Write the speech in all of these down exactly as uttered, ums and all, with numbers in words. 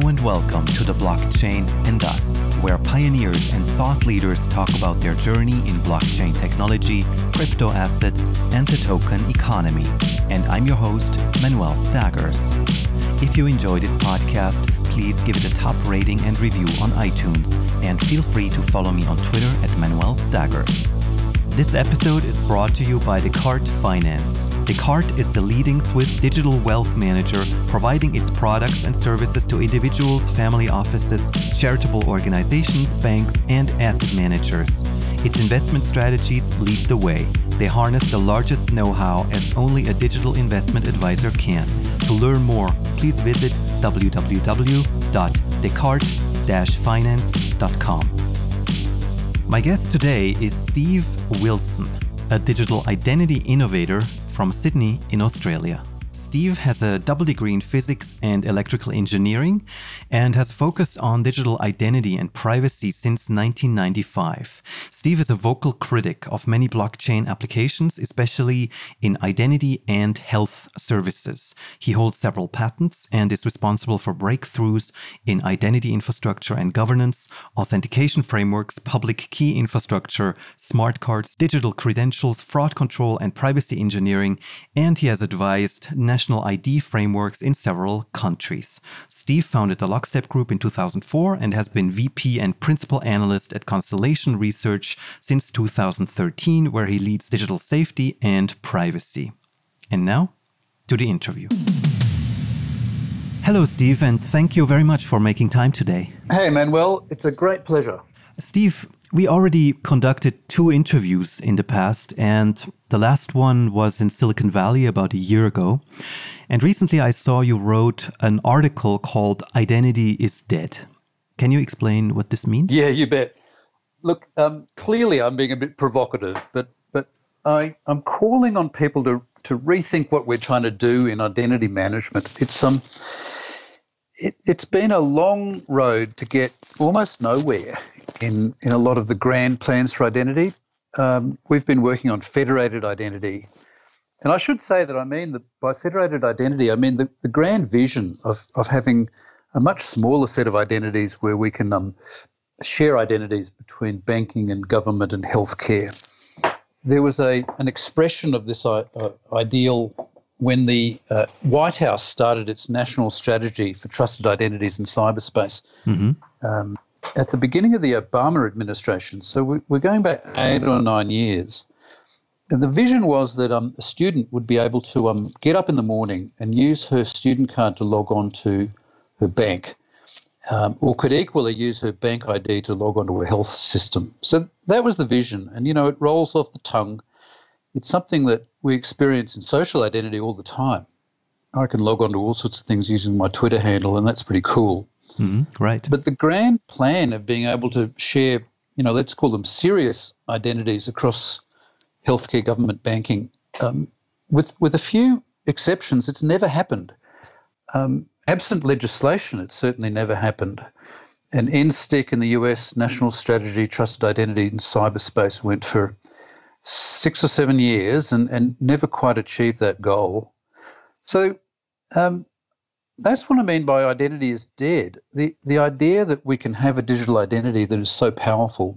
Hello and welcome to The Blockchain and Us, where pioneers and thought leaders talk about their journey in blockchain technology, crypto assets, and the token economy. And I'm your host, Manuel Staggers. If you enjoy this podcast, please give it a top rating and review on iTunes, and feel free to follow me on Twitter at Manuel Staggers. This episode is brought to you by Descartes Finance. Descartes is the leading Swiss digital wealth manager, providing its products and services to individuals, family offices, charitable organizations, banks, and asset managers. Its investment strategies lead the way. They harness the largest know-how as only a digital investment advisor can. To learn more, please visit w w w dot descartes dash finance dot com. My guest today is Steve Wilson, a digital identity innovator from Sydney in Australia. Steve has a double degree in physics and electrical engineering and has focused on digital identity and privacy since nineteen ninety-five. Steve is a vocal critic of many blockchain applications, especially in identity and health services. He holds several patents and is responsible for breakthroughs in identity infrastructure and governance, authentication frameworks, public key infrastructure, smart cards, digital credentials, fraud control, and privacy engineering, and he has advised national I D frameworks in several countries. Steve founded the Lockstep Group in two thousand four and has been V P and Principal Analyst at Constellation Research since two thousand thirteen, where he leads digital safety and privacy. And now, to the interview. Hello, Steve, and thank you very much for making time today. Hey, Manuel. It's a great pleasure. Steve, we already conducted two interviews in the past, and the last one was in Silicon Valley about a year ago. And recently I saw you wrote an article called Identity is Dead. Can you explain what this means? Yeah, you bet. Look, um, clearly I'm being a bit provocative, but but I, I'm calling on people to, to rethink what we're trying to do in identity management. It's um, it, it's been a long road to get almost nowhere. In, in a lot of the grand plans for identity, um, we've been working on federated identity. And I should say that I mean, the, by federated identity, I mean the, the grand vision of, of having a much smaller set of identities where we can um, share identities between banking and government and healthcare. There was a an expression of this uh, ideal when the uh, White House started its national strategy for trusted identities in cyberspace. Mm-hmm. Um, At the beginning of the Obama administration, so we're going back eight or nine years, and the vision was that um, a student would be able to um, get up in the morning and use her student card to log on to her bank, um, or could equally use her bank I D to log on to her health system. So that was the vision, and, you know, it rolls off the tongue. It's something that we experience in social identity all the time. I can log on to all sorts of things using my Twitter handle, and that's pretty cool. Mm-hmm. Right. But the grand plan of being able to share, you know, let's call them serious identities across healthcare, government, banking, um, with with a few exceptions, it's never happened. Um, absent legislation, it's certainly never happened. And N S T I C in the U S, National Strategy, Trusted Identity in Cyberspace, went for six or seven years and, and never quite achieved that goal. So um that's what I mean by identity is dead. The the idea that we can have a digital identity that is so powerful,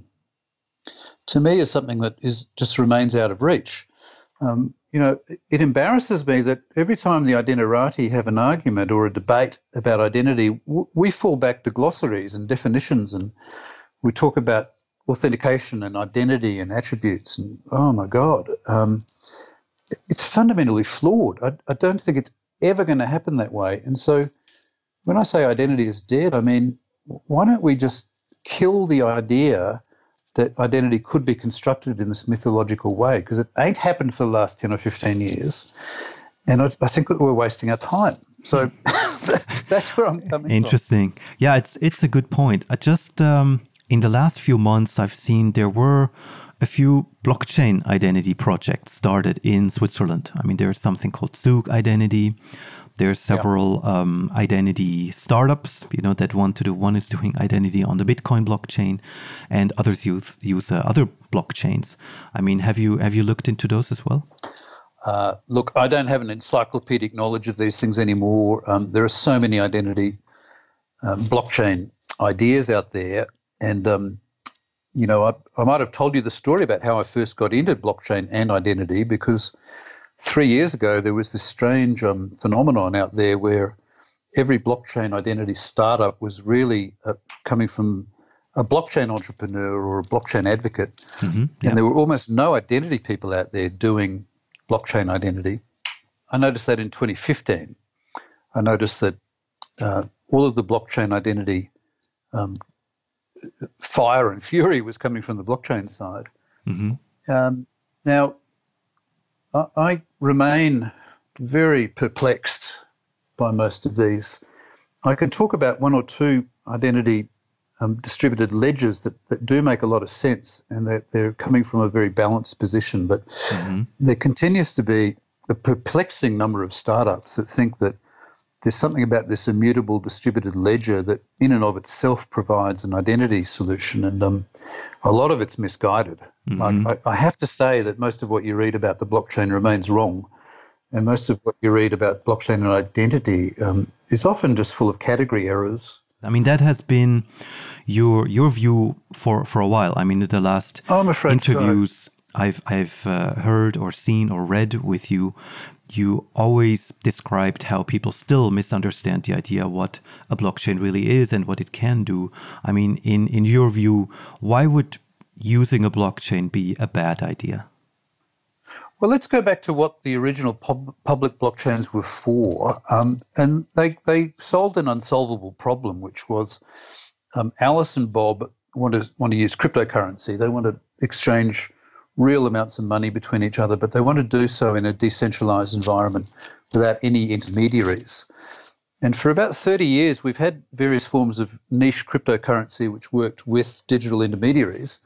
to me, is something that is just remains out of reach. Um, you know, it embarrasses me that every time the identirati have an argument or a debate about identity, w- we fall back to glossaries and definitions, and we talk about authentication and identity and attributes, and oh my God, um, it's fundamentally flawed. I, I don't think it's ever going to happen that way. And so when I say identity is dead, I mean, why don't we just kill the idea that identity could be constructed in this mythological way, because it ain't happened for the last ten or fifteen years. And I, I think that we're wasting our time. So that's where I'm coming Interesting. from. Interesting. Yeah, it's it's a good point. I just, um, in the last few months, I've seen there were a few blockchain identity projects started in Switzerland. I mean, there's something called Zug Identity. There are several yeah. um, identity startups, you know, that want to do. One is doing identity on the Bitcoin blockchain, and others use use uh, other blockchains. I mean, have you have you looked into those as well? Uh, look, I don't have an encyclopedic knowledge of these things anymore. Um, there are so many identity um, blockchain ideas out there. And, um, you know, I, I might have told you the story about how I first got into blockchain and identity, because three years ago there was this strange um, phenomenon out there where every blockchain identity startup was really uh, coming from a blockchain entrepreneur or a blockchain advocate. Mm-hmm, yeah. And there were almost no identity people out there doing blockchain identity. I noticed that in twenty fifteen. I noticed that uh, all of the blockchain identity um, fire and fury was coming from the blockchain side. Mm-hmm. Um, now, I, I remain very perplexed by most of these. I can talk about one or two identity um, distributed ledgers that, that do make a lot of sense, and that they're coming from a very balanced position. But mm-hmm. there continues to be a perplexing number of startups that think that there's something about this immutable distributed ledger that in and of itself provides an identity solution, and um, a lot of it's misguided. Mm-hmm. I, I have to say that most of what you read about the blockchain remains wrong, and most of what you read about blockchain and identity um, is often just full of category errors. I mean, that has been your your view for, for a while. I mean, in the last interviews so. I've, I've uh, heard or seen or read with you, you always described how people still misunderstand the idea of what a blockchain really is and what it can do. I mean, in, in your view, why would using a blockchain be a bad idea? Well, let's go back to what the original pub- public blockchains were for. Um, and they, they solved an unsolvable problem, which was um, Alice and Bob want to, want to use cryptocurrency. They want to exchange real amounts of money between each other, but they want to do so in a decentralized environment without any intermediaries. And for about thirty years, we've had various forms of niche cryptocurrency which worked with digital intermediaries.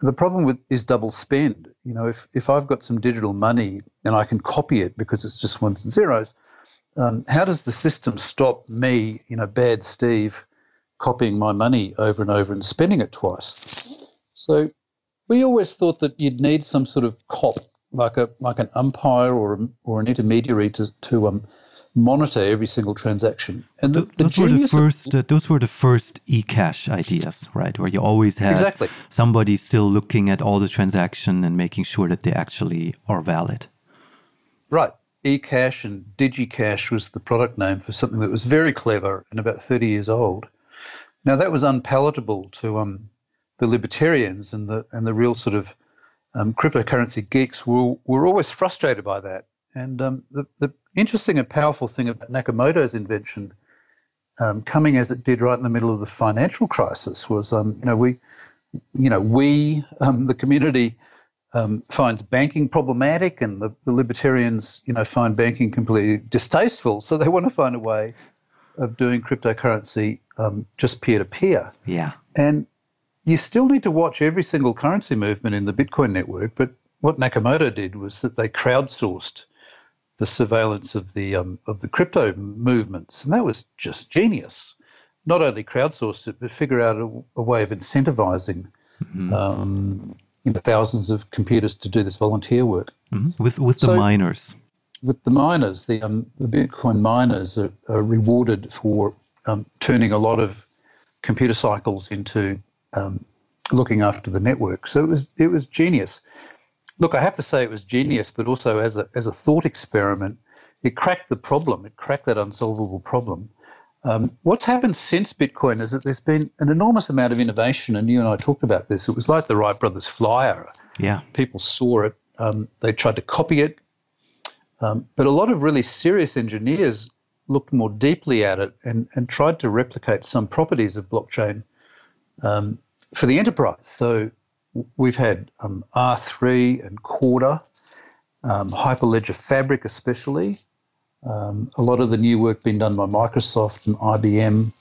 The problem with is double spend. You know, if, if I've got some digital money and I can copy it because it's just ones and zeros, um, how does the system stop me, you know, bad Steve, copying my money over and over and spending it twice? So we always thought that you'd need some sort of cop, like a like an umpire or a, or an intermediary to to um, monitor every single transaction. And the, the those were the first. Uh, those were the first e-cash ideas, right? Where you always had exactly. somebody still looking at all the transaction and making sure that they actually are valid. Right. E-cash and DigiCash was the product name for something that was very clever and about thirty years old. Now that was unpalatable to um. the libertarians and the and the real sort of um, cryptocurrency geeks were were always frustrated by that. And um, the, the interesting and powerful thing about Nakamoto's invention, um, coming as it did right in the middle of the financial crisis, was um, you know we you know we um, the community um, finds banking problematic, and the, the libertarians you know find banking completely distasteful. So they want to find a way of doing cryptocurrency um, just peer to peer. Yeah, and you still need to watch every single currency movement in the Bitcoin network, but what Nakamoto did was that they crowdsourced the surveillance of the um, of the crypto movements, and that was just genius. Not only crowdsourced it, but figure out a, a way of incentivizing mm-hmm. um, you know, thousands of computers to do this volunteer work mm-hmm. with with so, the miners. With the miners, the, um, the Bitcoin miners are, are rewarded for um, turning a lot of computer cycles into Um, looking after the network. So it was it was genius. Look, I have to say it was genius, but also as a as a thought experiment, it cracked the problem. It cracked that unsolvable problem. Um, what's happened since Bitcoin is that there's been an enormous amount of innovation, and you and I talked about this. It was like the Wright Brothers flyer. Yeah, people saw it. Um, they tried to copy it, um, but a lot of really serious engineers looked more deeply at it and and tried to replicate some properties of blockchain Um, for the enterprise. So we've had um, R three and Corda, um, Hyperledger Fabric especially, um, a lot of the new work being done by Microsoft and I B M,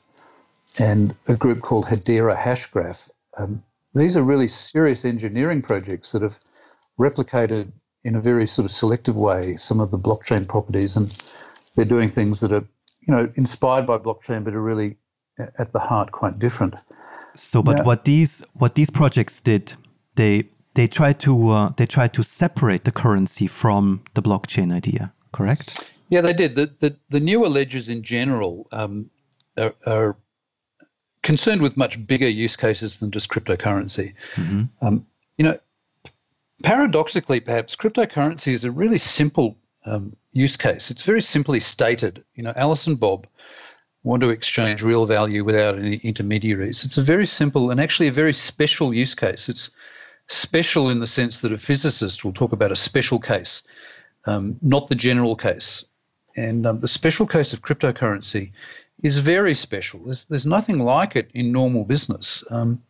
and a group called Hedera Hashgraph. Um, these are really serious engineering projects that have replicated in a very sort of selective way some of the blockchain properties, and they're doing things that are, you know, inspired by blockchain but are really at the heart quite different. So, but yeah. what these what these projects did, they they tried to uh, they tried to separate the currency from the blockchain idea, correct? Yeah, they did. The the, the newer ledgers in general um, are, are concerned with much bigger use cases than just cryptocurrency. Mm-hmm. Um, you know, paradoxically, perhaps, cryptocurrency is a really simple um, use case. It's very simply stated. You know, Alice and Bob want to exchange real value without any intermediaries. It's a very simple and actually a very special use case. It's special in the sense that a physicist will talk about a special case, um, not the general case. And um, the special case of cryptocurrency is very special. There's, there's nothing like it in normal business. Um,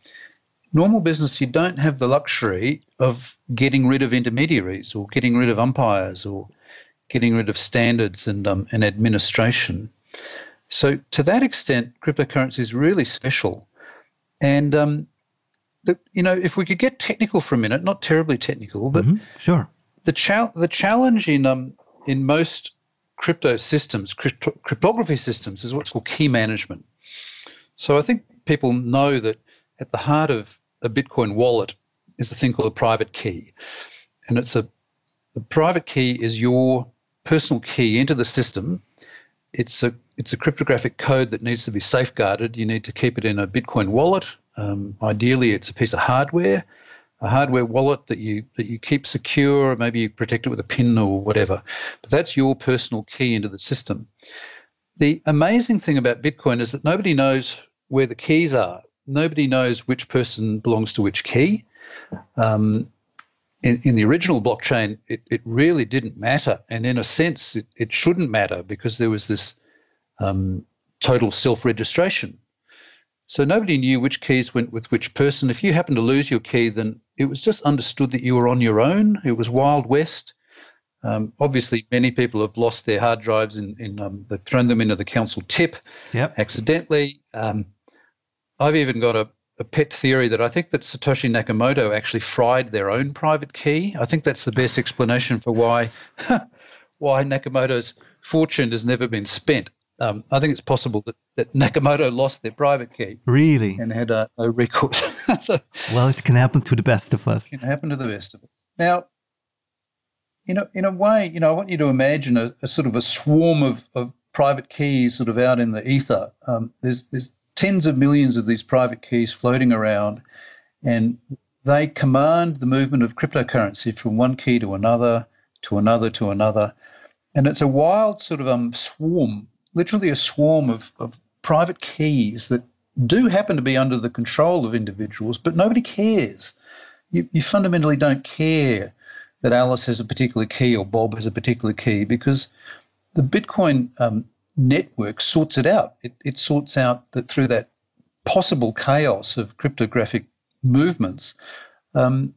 normal business, you don't have the luxury of getting rid of intermediaries or getting rid of umpires or getting rid of standards and, um, and administration. So to that extent, cryptocurrency is really special. And, um, the, you know, if we could get technical for a minute, not terribly technical, but mm-hmm. sure. the, cha- the challenge in um, in most crypto systems, crypto- cryptography systems, is what's called key management. So I think people know that at the heart of a Bitcoin wallet is a thing called a private key. And it's a, the private key is your personal key into the system. It's a it's a cryptographic code that needs to be safeguarded. You need to keep it in a Bitcoin wallet. Um, ideally, it's a piece of hardware, a hardware wallet that you that you keep secure, or maybe you protect it with a pin or whatever. But that's your personal key into the system. The amazing thing about Bitcoin is that nobody knows where the keys are. Nobody knows which person belongs to which key. Um, in, in the original blockchain, it, it really didn't matter. And in a sense, it, it shouldn't matter because there was this um, total self-registration. So nobody knew which keys went with which person. If you happened to lose your key, then it was just understood that you were on your own. It was Wild West. Um, obviously, many people have lost their hard drives and in, in, um, they've thrown them into the council tip yep. accidentally. Um, I've even got a, a pet theory that I think that Satoshi Nakamoto actually fried their own private key. I think that's the best explanation for why why Nakamoto's fortune has never been spent. Um, I think it's possible that, that Nakamoto lost their private key. Really? And had a, a record. so, well, it can happen to the best of us. It can happen to the best of us. Now, you know, in a way, you know, I want you to imagine a, a sort of a swarm of, of private keys sort of out in the ether. Um, there's there's tens of millions of these private keys floating around, and they command the movement of cryptocurrency from one key to another, to another, to another. And it's a wild sort of um, swarm. Literally a swarm of, of private keys that do happen to be under the control of individuals, but nobody cares. You, you fundamentally don't care that Alice has a particular key or Bob has a particular key because the Bitcoin um, network sorts it out. It, it sorts out that through that possible chaos of cryptographic movements, um,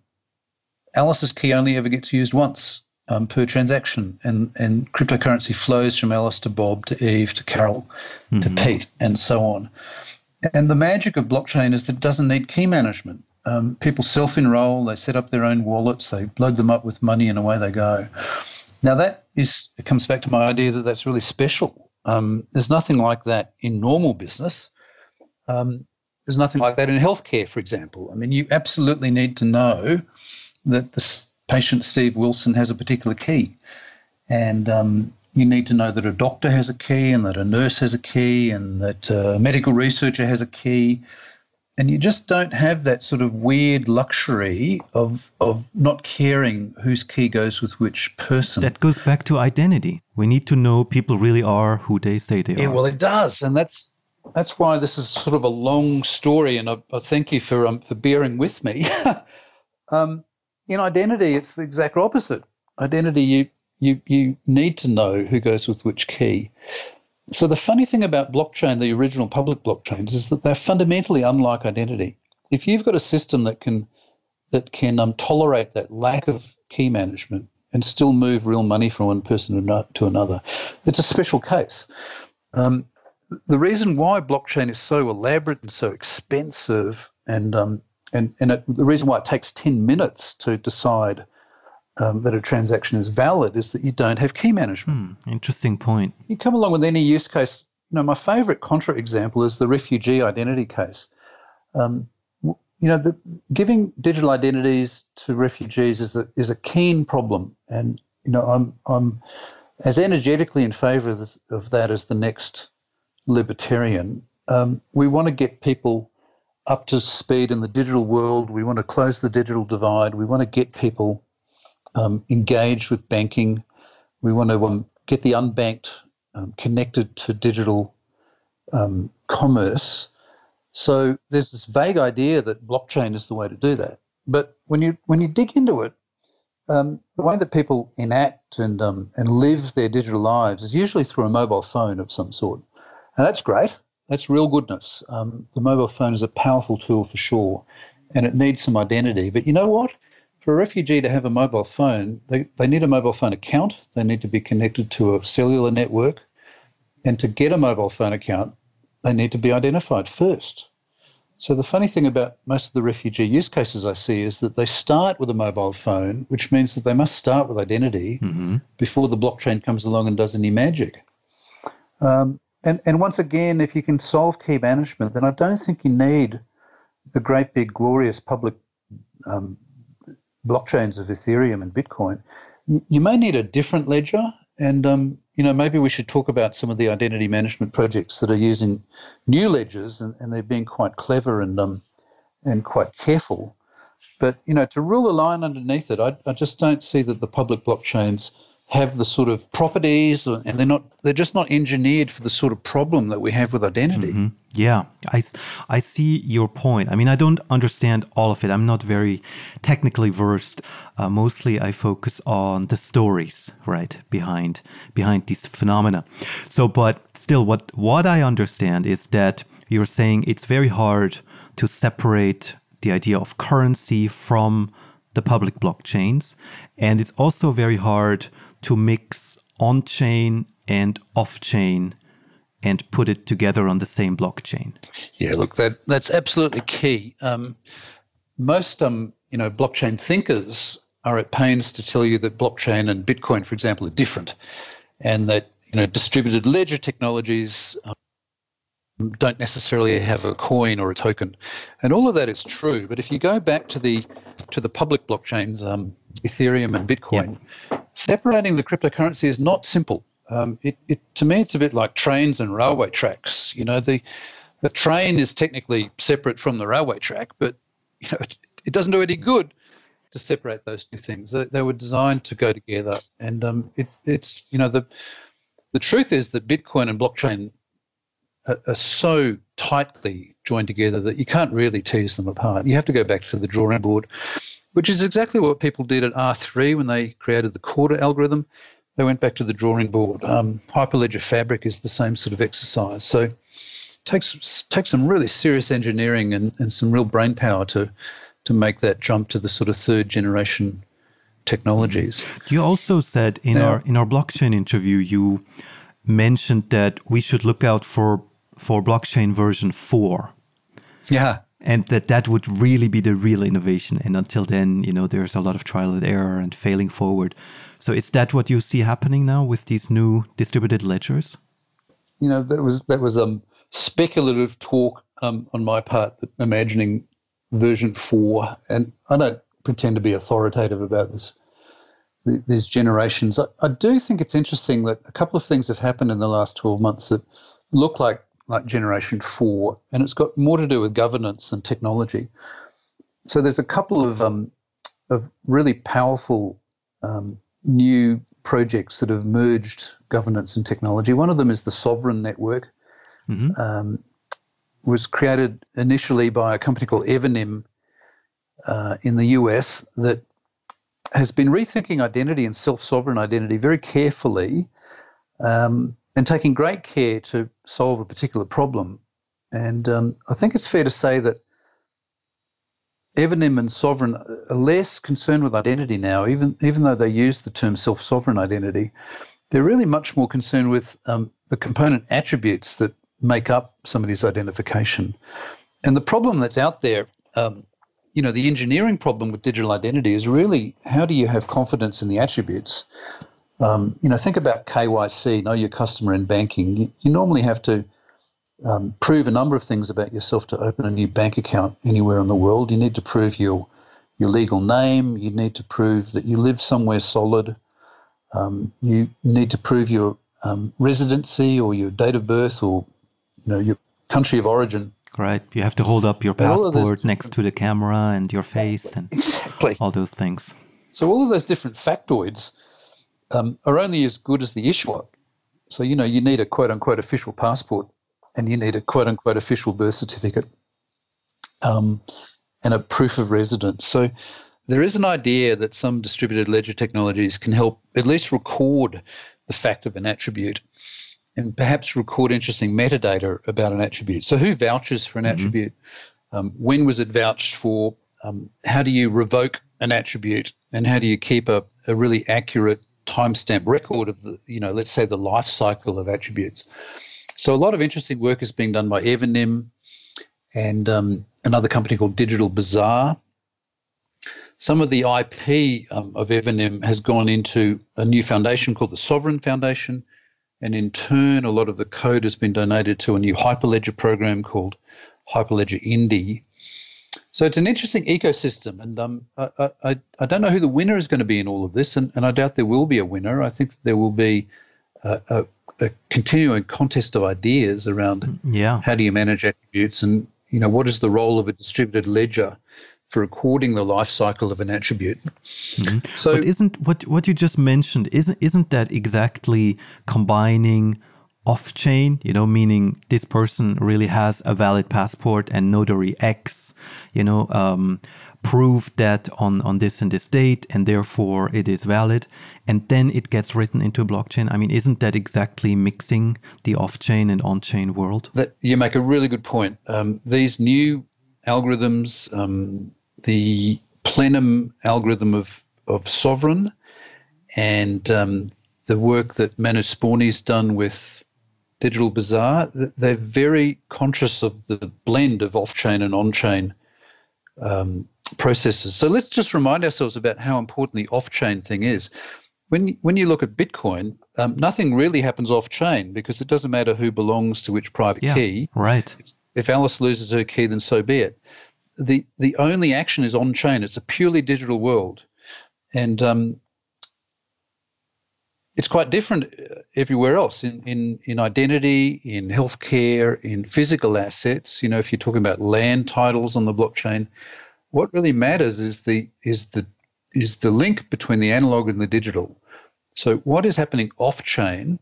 Alice's key only ever gets used once. Um, per transaction, and, and cryptocurrency flows from Alice to Bob to Eve to Carol mm-hmm. to Pete and so on. And the magic of blockchain is that it doesn't need key management. Um, people self-enroll, they set up their own wallets, they load them up with money and away they go. Now that is, it comes back to my idea that that's really special. Um, there's nothing like that in normal business. Um, there's nothing like that in healthcare, for example. I mean, you absolutely need to know that this patient Steve Wilson has a particular key, and um, you need to know that a doctor has a key and that a nurse has a key and that a medical researcher has a key, and you just don't have that sort of weird luxury of of not caring whose key goes with which person. That goes back to identity. We need to know people really are who they say they yeah, are. Yeah, well, it does, and that's that's why this is sort of a long story, and I, I thank you for um, for bearing with me. um, In identity, it's the exact opposite. Identity, you, you you need to know who goes with which key. So the funny thing about blockchain, the original public blockchains, is that they're fundamentally unlike identity. If you've got a system that can that can um, tolerate that lack of key management and still move real money from one person to another, it's a special case. Um, the reason why blockchain is so elaborate and so expensive and um, And, and it, the reason why it takes ten minutes to decide um, that a transaction is valid is that you don't have key management. Hmm, interesting point. You come along with any use case. You know, my favourite contra-example is the refugee identity case. Um, you know, the, giving digital identities to refugees is a, is a keen problem, and you know, I'm I'm as energetically in favour of, of that as the next libertarian. um, we want to get people up to speed in the digital world. We want to close the digital divide. We want to get people um, engaged with banking. We want to um, get the unbanked um, connected to digital um, commerce. So there's this vague idea that blockchain is the way to do that. But when you when you dig into it, um, the way that people enact and um, and live their digital lives is usually through a mobile phone of some sort. And that's great. That's real goodness. Um, the mobile phone is a powerful tool for sure, and it needs some identity. But you know what? For a refugee to have a mobile phone, they, they need a mobile phone account. They need to be connected to a cellular network. And to get a mobile phone account, they need to be identified first. So the funny thing about most of the refugee use cases I see is that they start with a mobile phone, which means that they must start with identity mm-hmm. before the blockchain comes along and does any magic. Um, and, and once again, if you can solve key management, then I don't think you need the great big glorious public um, blockchains of Ethereum and Bitcoin. You may need a different ledger, and um, you know, maybe we should talk about some of the identity management projects that are using new ledgers, and, and they're being quite clever and um, and quite careful. But, you know, to rule the line underneath it, I, I just don't see that the public blockchains have the sort of properties, and they're not they're just not engineered for the sort of problem that we have with identity. Mm-hmm. Yeah, I, I see your point. I mean, I don't understand all of it. I'm not very technically versed. Uh, mostly I focus on the stories, right, behind behind these phenomena. So, but still, what, what I understand is that you're saying it's very hard to separate the idea of currency from the public blockchains, and it's also very hard to mix on-chain and off-chain and put it together on the same blockchain. Yeah, look, that that's absolutely key. Um, most, um, you know, blockchain thinkers are at pains to tell you that blockchain and Bitcoin, for example, are different, and that, you know, distributed ledger technologies um, don't necessarily have a coin or a token, and all of that is true. But if you go back to the to the public blockchains, um, Ethereum and Bitcoin, yeah. separating the cryptocurrency is not simple. Um, it, it, to me, it's a bit like trains and railway tracks. You know, the the train is technically separate from the railway track, but you know, it, it doesn't do any good to separate those two things. They, they were designed to go together, and um, it's it's you know the the truth is that Bitcoin and blockchain are, are so tightly joined together that you can't really tease them apart. You have to go back to the drawing board, which is exactly what people did at R three when they created the Corda algorithm. They went back to the drawing board. Um, Hyperledger Fabric is the same sort of exercise. So it takes, takes some really serious engineering and, and some real brain power to, to make that jump to the sort of third generation technologies. You also said in now, our in our blockchain interview, you mentioned that we should look out for, for blockchain version four. Yeah. And that that would really be the real innovation. And until then, you know, there's a lot of trial and error and failing forward. So is that what you see happening now with these new distributed ledgers? You know, that was that was um, speculative talk um, on my part, imagining version four. And I don't pretend to be authoritative about this, these generations. I, I do think it's interesting that a couple of things have happened in the last twelve months that look like like generation four, and it's got more to do with governance than technology. So there's a couple of um, of really powerful um, new projects that have merged governance and technology. One of them is the Sovrin Network. Mm-hmm. um, was created initially by a company called Evernym uh, in the U S that has been rethinking identity and self-sovereign identity very carefully, um, and taking great care to solve a particular problem. And um, I think it's fair to say that Evernym and Sovereign are less concerned with identity now, even, even though they use the term self-sovereign identity. They're really much more concerned with um, the component attributes that make up somebody's identification. And the problem that's out there, um, you know, the engineering problem with digital identity is really, how do you have confidence in the attributes? Um, you know, think about K Y C, know your customer, in banking. You, you normally have to um, prove a number of things about yourself to open a new bank account anywhere in the world. You need to prove your your legal name. You need to prove that you live somewhere solid. Um, you need to prove your um, residency or your date of birth, or you know your country of origin. Right. You have to hold up your passport next to the camera and your face and exactly. all those things. So all of those different factoids um, are only as good as the issuer. So, you know, you need a quote-unquote official passport and you need a quote-unquote official birth certificate um, and a proof of residence. So there is an idea that some distributed ledger technologies can help at least record the fact of an attribute and perhaps record interesting metadata about an attribute. So who vouches for an mm-hmm. attribute? Um, when was it vouched for? Um, how do you revoke an attribute? And how do you keep a, a really accurate timestamp record of the, you know, let's say the life cycle of attributes? So a lot of interesting work is being done by Evernym and um, another company called Digital Bazaar. Some of the I P um, of Evernym has gone into a new foundation called the Sovrin Foundation. And in turn, a lot of the code has been donated to a new Hyperledger program called Hyperledger Indy. So it's an interesting ecosystem. And um, I, I, I don't know who the winner is going to be in all of this, and, and I doubt there will be a winner. I think there will be a, a, a continuing contest of ideas around yeah. how do you manage attributes and, you know, what is the role of a distributed ledger for recording the life cycle of an attribute. Mm-hmm. So, but isn't what what you just mentioned, isn't isn't that exactly combining off-chain, you know, meaning this person really has a valid passport and notary X, you know, um, prove that on, on this and this date, and therefore it is valid, and then it gets written into a blockchain? I mean, isn't that exactly mixing the off-chain and on-chain world? That, you make a really good point. Um, these new algorithms, um, the plenum algorithm of, of Sovrin, and um, the work that Manu Sporni's done with Digital Bazaar, they're very conscious of the blend of off-chain and on-chain um, processes. So let's just remind ourselves about how important the off-chain thing is. When, when you look at Bitcoin, um, nothing really happens off-chain because it doesn't matter who belongs to which private yeah, key. Right. It's, if Alice loses her key, then so be it. The the only action is on-chain. It's a purely digital world. And um, it's quite different everywhere else in, in, in identity, in healthcare, in physical assets. You know, if you're talking about land titles on the blockchain, what really matters is the is the is the link between the analog and the digital. So what is happening off-chain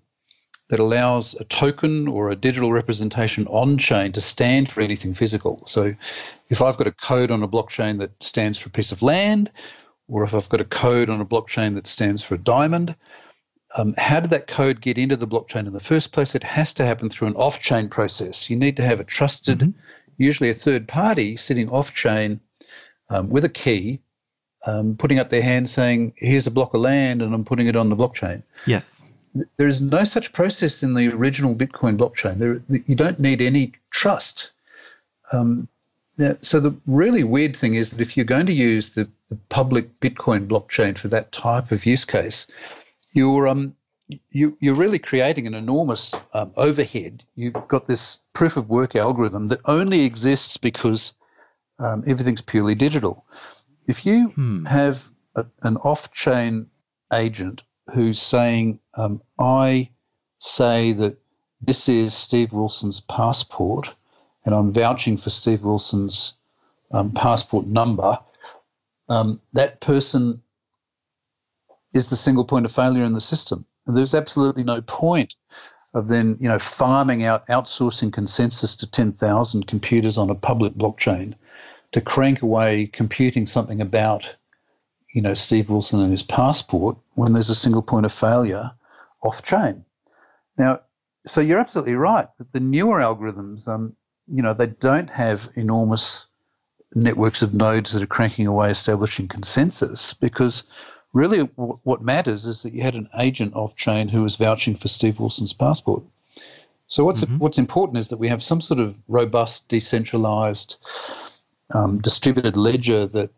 that allows a token or a digital representation on-chain to stand for anything physical? So if I've got a code on a blockchain that stands for a piece of land, or if I've got a code on a blockchain that stands for a diamond, um, how did that code get into the blockchain in the first place? It has to happen through an off-chain process. You need to have a trusted, mm-hmm. usually a third party, sitting off-chain um, with a key, um, putting up their hand saying, here's a block of land and I'm putting it on the blockchain. Yes. There is no such process in the original Bitcoin blockchain. There, you don't need any trust. Um, so the really weird thing is that if you're going to use the, the public Bitcoin blockchain for that type of use case, you're um, you, you're really creating an enormous um, overhead. You've got this proof of work algorithm that only exists because um, everything's purely digital. If you hmm. have a, an off-chain agent who's saying, um, I say that this is Steve Wilson's passport and I'm vouching for Steve Wilson's um, passport number, um, that person is the single point of failure in the system. And there's absolutely no point of then, you know, farming out, outsourcing consensus to ten thousand computers on a public blockchain to crank away computing something about, you know, Steve Wilson and his passport when there's a single point of failure off-chain. Now, so you're absolutely right that the newer algorithms, um, you know, they don't have enormous networks of nodes that are cranking away establishing consensus, because really w- what matters is that you had an agent off-chain who was vouching for Steve Wilson's passport. So what's mm-hmm. what's important is that we have some sort of robust, decentralized, um, distributed ledger that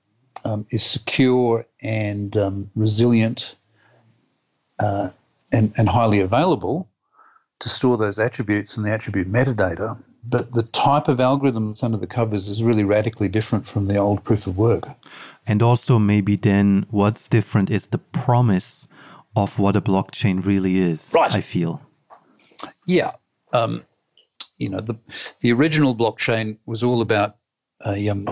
Um, is secure and um, resilient uh, and, and highly available to store those attributes and the attribute metadata. But the type of algorithm that's under the covers is really radically different from the old proof of work. And also maybe then what's different is the promise of what a blockchain really is, right. I feel. Yeah. Um, you know, the the original blockchain was all about a, um,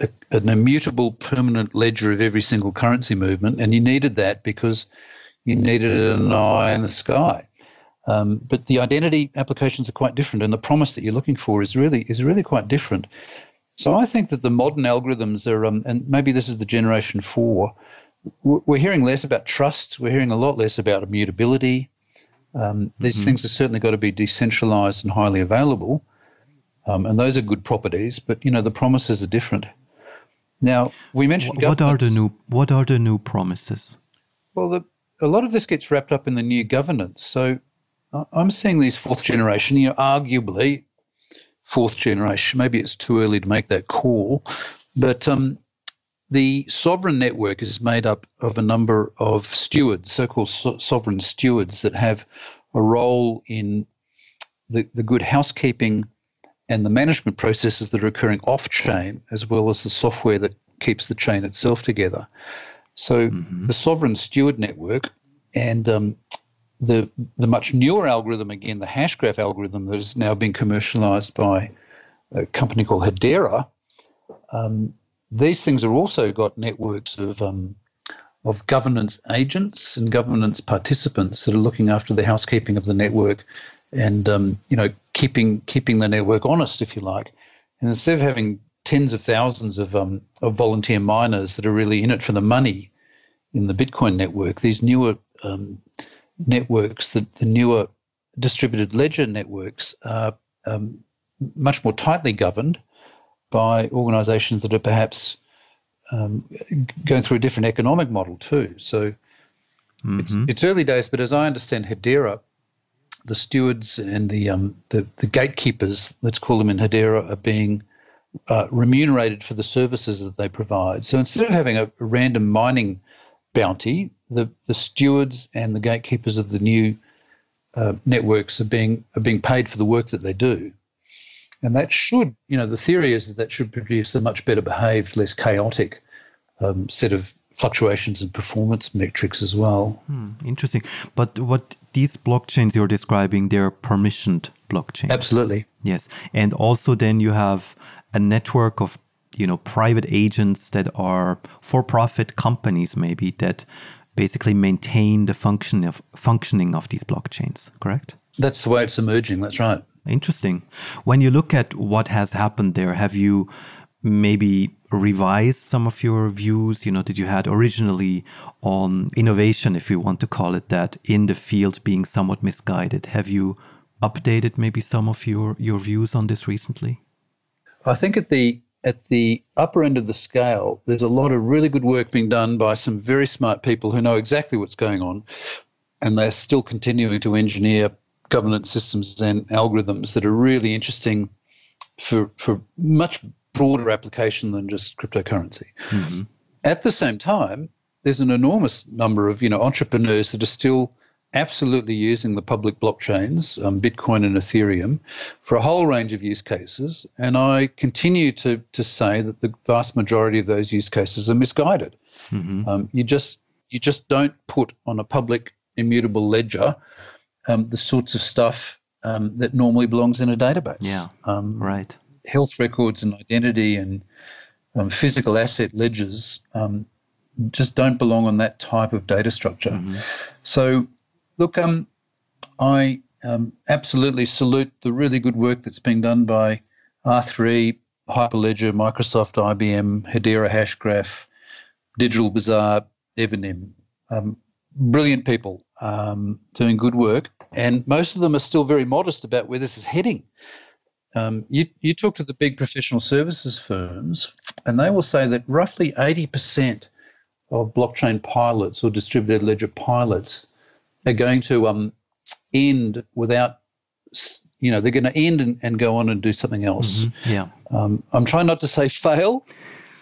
a an immutable permanent ledger of every single currency movement, and you needed that because you needed an eye in the sky. Um, but the identity applications are quite different, and the promise that you're looking for is really is really quite different. So I think that the modern algorithms are, um, and maybe this is the generation four, we're hearing less about trust. We're hearing a lot less about immutability. Um, these mm-hmm. things have certainly got to be decentralized and highly available, um, and those are good properties. But you know, the promises are different. Now we mentioned what are the new what are the new promises? Well, the, a lot of this gets wrapped up in the new governance. So I'm seeing these fourth generation, you know, arguably fourth generation. Maybe it's too early to make that call, but um, the sovereign network is made up of a number of stewards, so-called so- sovereign stewards, that have a role in the, the good housekeeping and the management processes that are occurring off-chain, as well as the software that keeps the chain itself together. So mm-hmm. the sovereign steward network and um, the the much newer algorithm, again, the Hashgraph algorithm that has now been commercialized by a company called Hedera, um, these things are also got networks of um, of governance agents and governance participants that are looking after the housekeeping of the network, and um, you know, keeping keeping the network honest, if you like. And instead of having tens of thousands of um, of volunteer miners that are really in it for the money in the Bitcoin network, these newer um, networks, the, the newer distributed ledger networks, are um, much more tightly governed by organisations that are perhaps um, going through a different economic model too. So mm-hmm. it's, it's early days, but as I understand Hedera, the stewards and the, um, the, the gatekeepers, let's call them in Hedera, are being uh, remunerated for the services that they provide. So instead of having a random mining bounty, the, the stewards and the gatekeepers of the new uh, networks are being are being paid for the work that they do. And that should, you know, the theory is that that should produce a much better behaved, less chaotic um, set of fluctuations and performance metrics as well. Hmm, interesting. But what these blockchains you're describing, they're permissioned blockchains. Absolutely. Yes. And also then you have a network of, you know, private agents that are for-profit companies maybe that basically maintain the function of functioning of these blockchains, correct? That's the way it's emerging. That's right. Interesting. When you look at what has happened there, have you maybe revised some of your views, you know, that you had originally on innovation, if you want to call it that, in the field being somewhat misguided? Have you updated maybe some of your, your views on this recently? I think at the at the upper end of the scale, there's a lot of really good work being done by some very smart people who know exactly what's going on, and they're still continuing to engineer governance systems and algorithms that are really interesting for for much broader application than just cryptocurrency. Mm-hmm. At the same time, there's an enormous number of, you know, entrepreneurs that are still absolutely using the public blockchains, um, Bitcoin and Ethereum, for a whole range of use cases. And I continue to to say that the vast majority of those use cases are misguided. Mm-hmm. Um, you just you just don't put on a public immutable ledger Um, the sorts of stuff um, that normally belongs in a database. Yeah, um, right. Health records and identity and um, physical asset ledgers um, just don't belong on that type of data structure. Mm-hmm. So, look, um, I um, absolutely salute the really good work that's being done by R three, Hyperledger, Microsoft, I B M, Hedera Hashgraph, Digital Bazaar, Evernym. Um, brilliant people um, doing good work. And most of them are still very modest about where this is heading. Um, you, you talk to the big professional services firms, and they will say that roughly eighty percent of blockchain pilots or distributed ledger pilots are going to um, end without, you know, they're going to end and, and go on and do something else. Mm-hmm. Yeah. Um, I'm trying not to say fail,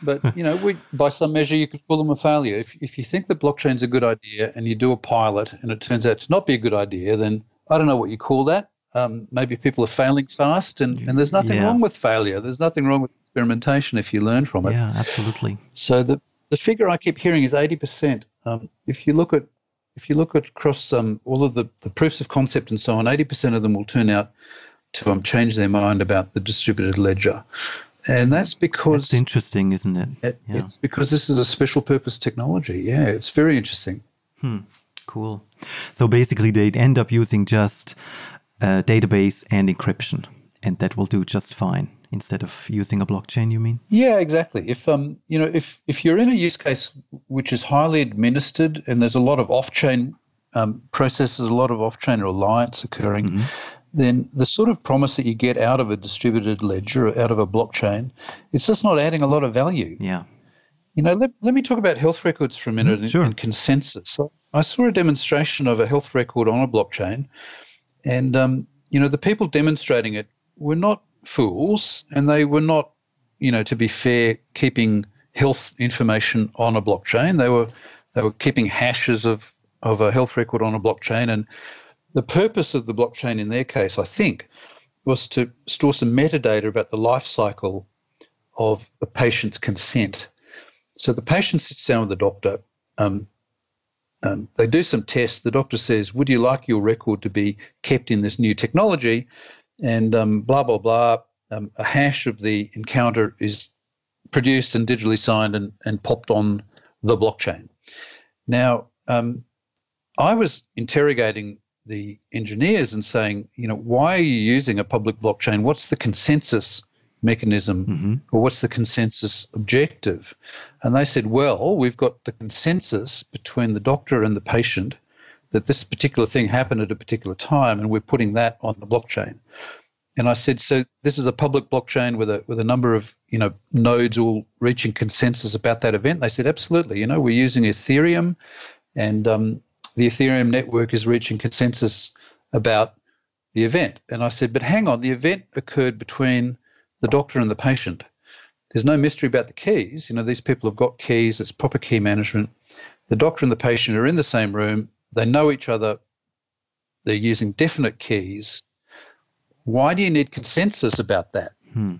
but, you know, we, by some measure, you could call them a failure. If if you think that blockchain's a good idea and you do a pilot and it turns out to not be a good idea, then I don't know what you call that. Um, maybe people are failing fast, and, and there's nothing yeah. wrong with failure. There's nothing wrong with experimentation if you learn from it. Yeah, absolutely. So the, the figure I keep hearing is eighty percent. Um, if you look at if you look at across um, all of the, the proofs of concept and so on, eighty percent of them will turn out to um, change their mind about the distributed ledger. And that's because... It's interesting, isn't it? it yeah. It's because this is a special purpose technology. Yeah, it's very interesting. Hmm. Cool. So basically they'd end up using just a database and encryption, and that will do just fine instead of using a blockchain, you mean? Yeah, exactly. If um, you know, if if you're in a use case which is highly administered and there's a lot of off-chain um, processes, a lot of off-chain reliance occurring, mm-hmm. then the sort of promise that you get out of a distributed ledger, or out of a blockchain, it's just not adding a lot of value. Yeah. You know, let, let me talk about health records for a minute mm, sure. and, and consensus. So I saw a demonstration of a health record on a blockchain, and, um, you know, the people demonstrating it were not fools, and they were not, you know, to be fair, keeping health information on a blockchain. They were they were keeping hashes of, of a health record on a blockchain, and the purpose of the blockchain in their case, I think, was to store some metadata about the life cycle of a patient's consent. So the patient sits down with the doctor. Um, um, they do some tests. The doctor says, would you like your record to be kept in this new technology? And um, blah, blah, blah. Um, a hash of the encounter is produced and digitally signed and, and popped on the blockchain. Now, um, I was interrogating the engineers and saying, you know, why are you using a public blockchain? What's the consensus mechanism, mm-hmm. or what's the consensus objective? And they said, well, we've got the consensus between the doctor and the patient that this particular thing happened at a particular time, and we're putting that on the blockchain. And I said, so this is a public blockchain with a with a number of, you know, nodes all reaching consensus about that event. They said, absolutely. You know, we're using Ethereum, and um, the Ethereum network is reaching consensus about the event. And I said, but hang on, the event occurred between the doctor and the patient. There's no mystery about the keys. You know, these people have got keys. It's proper key management. The doctor and the patient are in the same room. They know each other. They're using definite keys. Why do you need consensus about that? Hmm.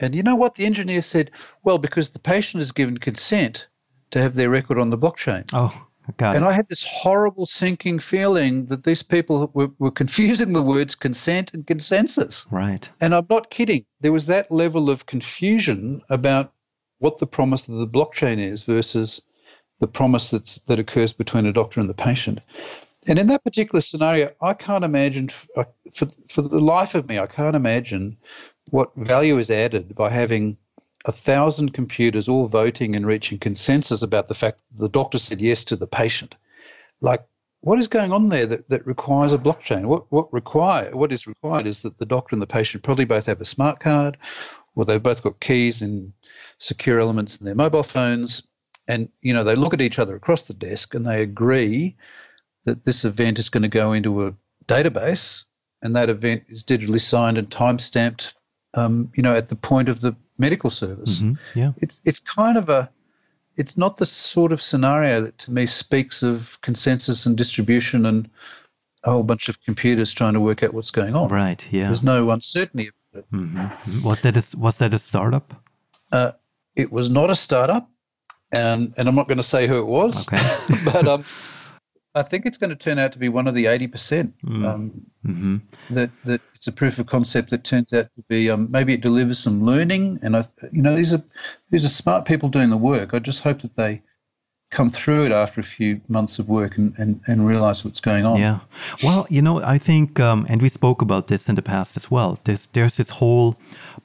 And you know what the engineer said? Well, because the patient has given consent to have their record on the blockchain. Oh, got it. And I had this horrible sinking feeling that these people were, were confusing the words consent and consensus. Right. And I'm not kidding. There was that level of confusion about what the promise of the blockchain is versus the promise that's, that occurs between a doctor and the patient. And in that particular scenario, I can't imagine, for, for the life of me, I can't imagine what value is added by having a thousand computers all voting and reaching consensus about the fact that the doctor said yes to the patient. Like, what is going on there that, that requires a blockchain? What what require what is required is that the doctor and the patient probably both have a smart card, or they've both got keys and secure elements in their mobile phones, and you know they look at each other across the desk and they agree that this event is going to go into a database, and that event is digitally signed and timestamped, um, you know, at the point of the medical service. Mm-hmm. Yeah. It's it's kind of a it's not the sort of scenario that to me speaks of consensus and distribution and a whole bunch of computers trying to work out what's going on. Right. Yeah. There's no uncertainty about it. Mm-hmm. Was that a, was that a startup? Uh, it was not a startup, and and I'm not going to say who it was. Okay. But um, I think it's going to turn out to be one of the eighty percent. Mm. Um, mm-hmm. That that it's a proof of concept that turns out to be um, maybe it delivers some learning, and I, you know, these are these are smart people doing the work. I just hope that they come through it after a few months of work and, and, and realize what's going on. Yeah. Well, you know, I think, um, and we spoke about this in the past as well, there's, there's this whole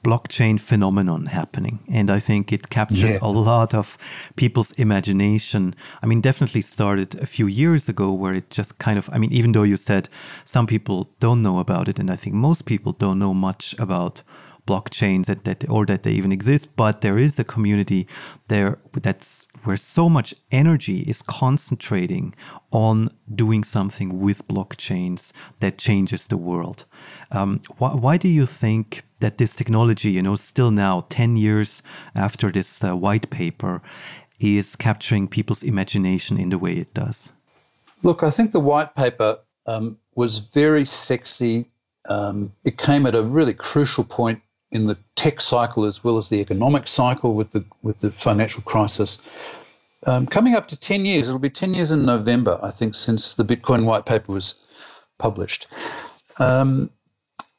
blockchain phenomenon happening. And I think it captures yeah. a lot of people's imagination. I mean, definitely started a few years ago where it just kind of, I mean, even though you said some people don't know about it, and I think most people don't know much about blockchains that, that or that they even exist, but there is a community there that's where so much energy is concentrating on doing something with blockchains that changes the world. Um, why, why do you think that this technology, you know, still now ten years after this uh, white paper, is capturing people's imagination in the way it does? Look, I think the white paper um, was very sexy. Um, it came at a really crucial point in the tech cycle as well as the economic cycle with the with the financial crisis. Um, coming up to ten years, it'll be ten years in November, I think, since the Bitcoin white paper was published. Um,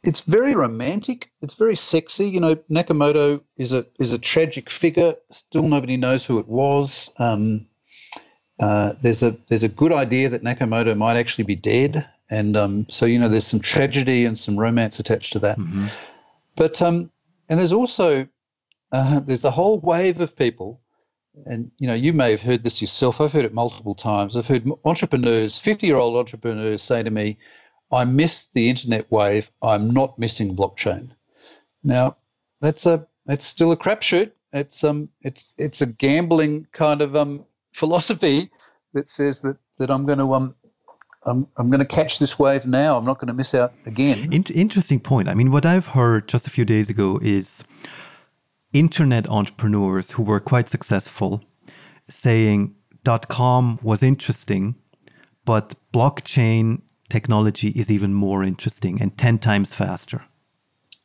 it's very romantic. It's very sexy. You know, Nakamoto is a is a tragic figure. Still, nobody knows who it was. Um, uh, there's a there's a good idea that Nakamoto might actually be dead, and um, so you know, there's some tragedy and some romance attached to that. Mm-hmm. But um, and there's also uh, there's a whole wave of people. And, you know, you may have heard this yourself. I've heard it multiple times. I've heard entrepreneurs, fifty-year-old entrepreneurs say to me, I missed the internet wave. I'm not missing blockchain. Now, that's a that's still a crapshoot. It's um it's it's a gambling kind of um philosophy that says that that I'm going to um I'm I'm going to catch this wave now. I'm not going to miss out again. In- interesting point. I mean, what I've heard just a few days ago is internet entrepreneurs who were quite successful saying dot-com was interesting, but blockchain technology is even more interesting and ten times faster.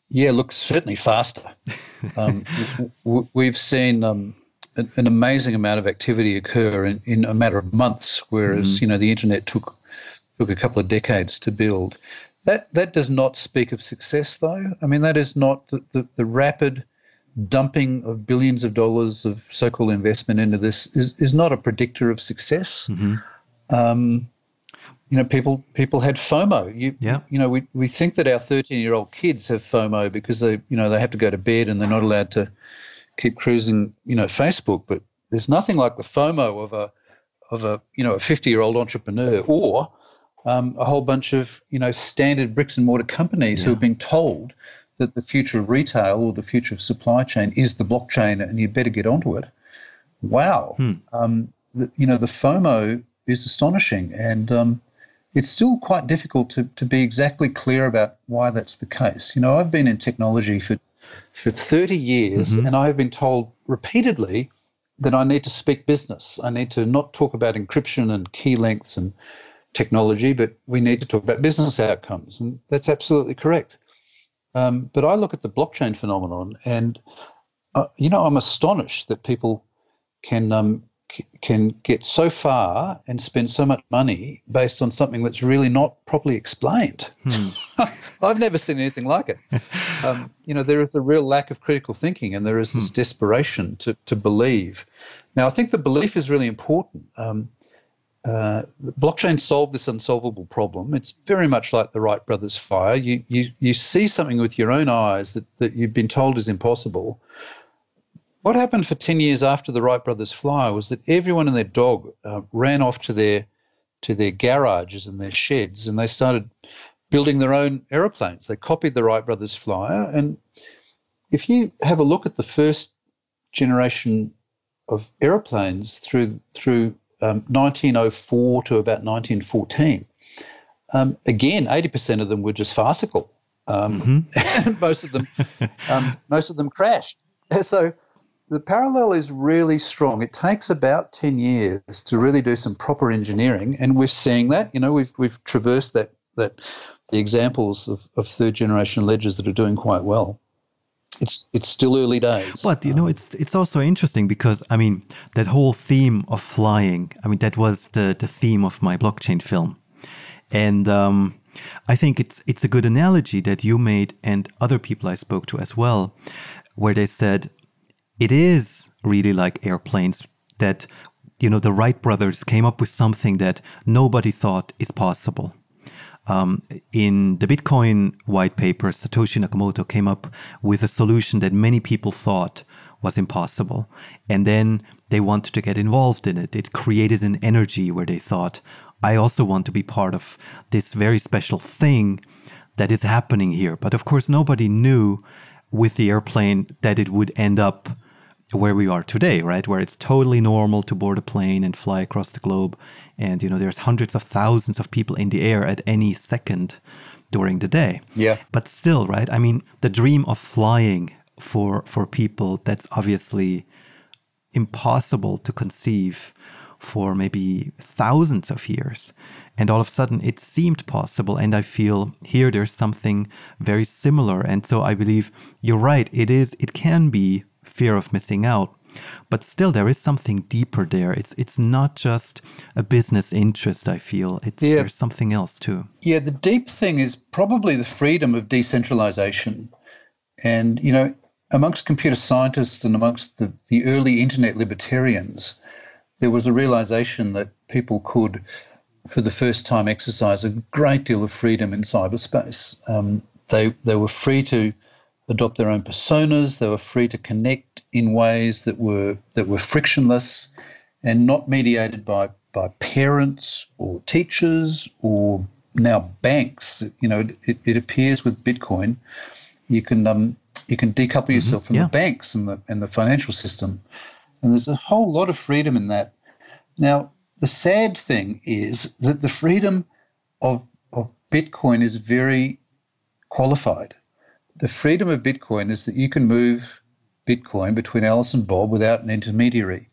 Yeah, look, certainly faster. um, we've seen um, an, an amazing amount of activity occur in, in a matter of months, whereas, mm-hmm. you know, the internet took took a couple of decades to build. That, that does not speak of success, though. I mean, that is not the, the, the rapid dumping of billions of dollars of so-called investment into this is, is not a predictor of success. Mm-hmm. Um, you know, people people had FOMO. You, yeah. you know, we, we think that our thirteen-year-old kids have FOMO because they, you know, they have to go to bed and they're not allowed to keep cruising, you know, Facebook. But there's nothing like the FOMO of a of a you know a fifty-year-old entrepreneur or um, a whole bunch of you know standard bricks and mortar companies yeah. who have been told that the future of retail or the future of supply chain is the blockchain and you better get onto it. Wow. Hmm. Um, the, you know, the FOMO is astonishing, and um, it's still quite difficult to, to be exactly clear about why that's the case. You know, I've been in technology for, for thirty years mm-hmm. and I've been told repeatedly that I need to speak business. I need to not talk about encryption and key lengths and technology, but we need to talk about business outcomes, and that's absolutely correct. Um, but I look at the blockchain phenomenon, and uh, you know, I'm astonished that people can um, c- can get so far and spend so much money based on something that's really not properly explained. Hmm. I've never seen anything like it. Um, you know, there is a real lack of critical thinking, and there is this hmm. desperation to to believe. Now, I think the belief is really important. Um, Uh, blockchain solved this unsolvable problem. It's very much like the Wright Brothers fire. You you you see something with your own eyes that, that you've been told is impossible. What happened for ten years after the Wright Brothers fire was that everyone and their dog uh, ran off to their to their garages and their sheds, and they started building their own aeroplanes. They copied the Wright Brothers flyer, and if you have a look at the first generation of aeroplanes through through Um, nineteen oh four to about nineteen fourteen, um, again, eighty percent of them were just farcical. Um, mm-hmm. and most of them, um, most of them crashed. So the parallel is really strong. It takes about ten years to really do some proper engineering, and we're seeing that. You know, we've we've traversed that that the examples of, of third generation ledgers that are doing quite well. It's it's still early days. But, you know, it's it's also interesting because, I mean, that whole theme of flying, I mean, that was the, the theme of my blockchain film. And um, I think it's it's a good analogy that you made, and other people I spoke to as well, where they said it is really like airplanes, that, you know, the Wright brothers came up with something that nobody thought is possible. Um, in the Bitcoin white paper, Satoshi Nakamoto came up with a solution that many people thought was impossible. And then they wanted to get involved in it. It created an energy where they thought, I also want to be part of this very special thing that is happening here. But of course, nobody knew with the airplane that it would end up where we are today, right? Where it's totally normal to board a plane and fly across the globe. And, you know, there's hundreds of thousands of people in the air at any second during the day. Yeah. But still, right? I mean, the dream of flying for, for people, that's obviously impossible to conceive for maybe thousands of years. And all of a sudden it seemed possible. And I feel here there's something very similar. And so I believe you're right. It is, it can be fear of missing out. But still, there is something deeper there. It's it's not just a business interest, I feel. It's, yeah. There's something else too. Yeah, the deep thing is probably the freedom of decentralization. And, you know, amongst computer scientists and amongst the, the early internet libertarians, there was a realization that people could, for the first time, exercise a great deal of freedom in cyberspace. Um, they they were free to adopt their own personas. They were free to connect in ways that were that were frictionless and not mediated by by parents or teachers or now banks. You know, it, it appears with Bitcoin, you can um, you can decouple mm-hmm. yourself from yeah. the banks and the and the financial system, and there's a whole lot of freedom in that. Now, the sad thing is that the freedom of, of Bitcoin is very qualified. The freedom of Bitcoin is that you can move Bitcoin between Alice and Bob without an intermediary.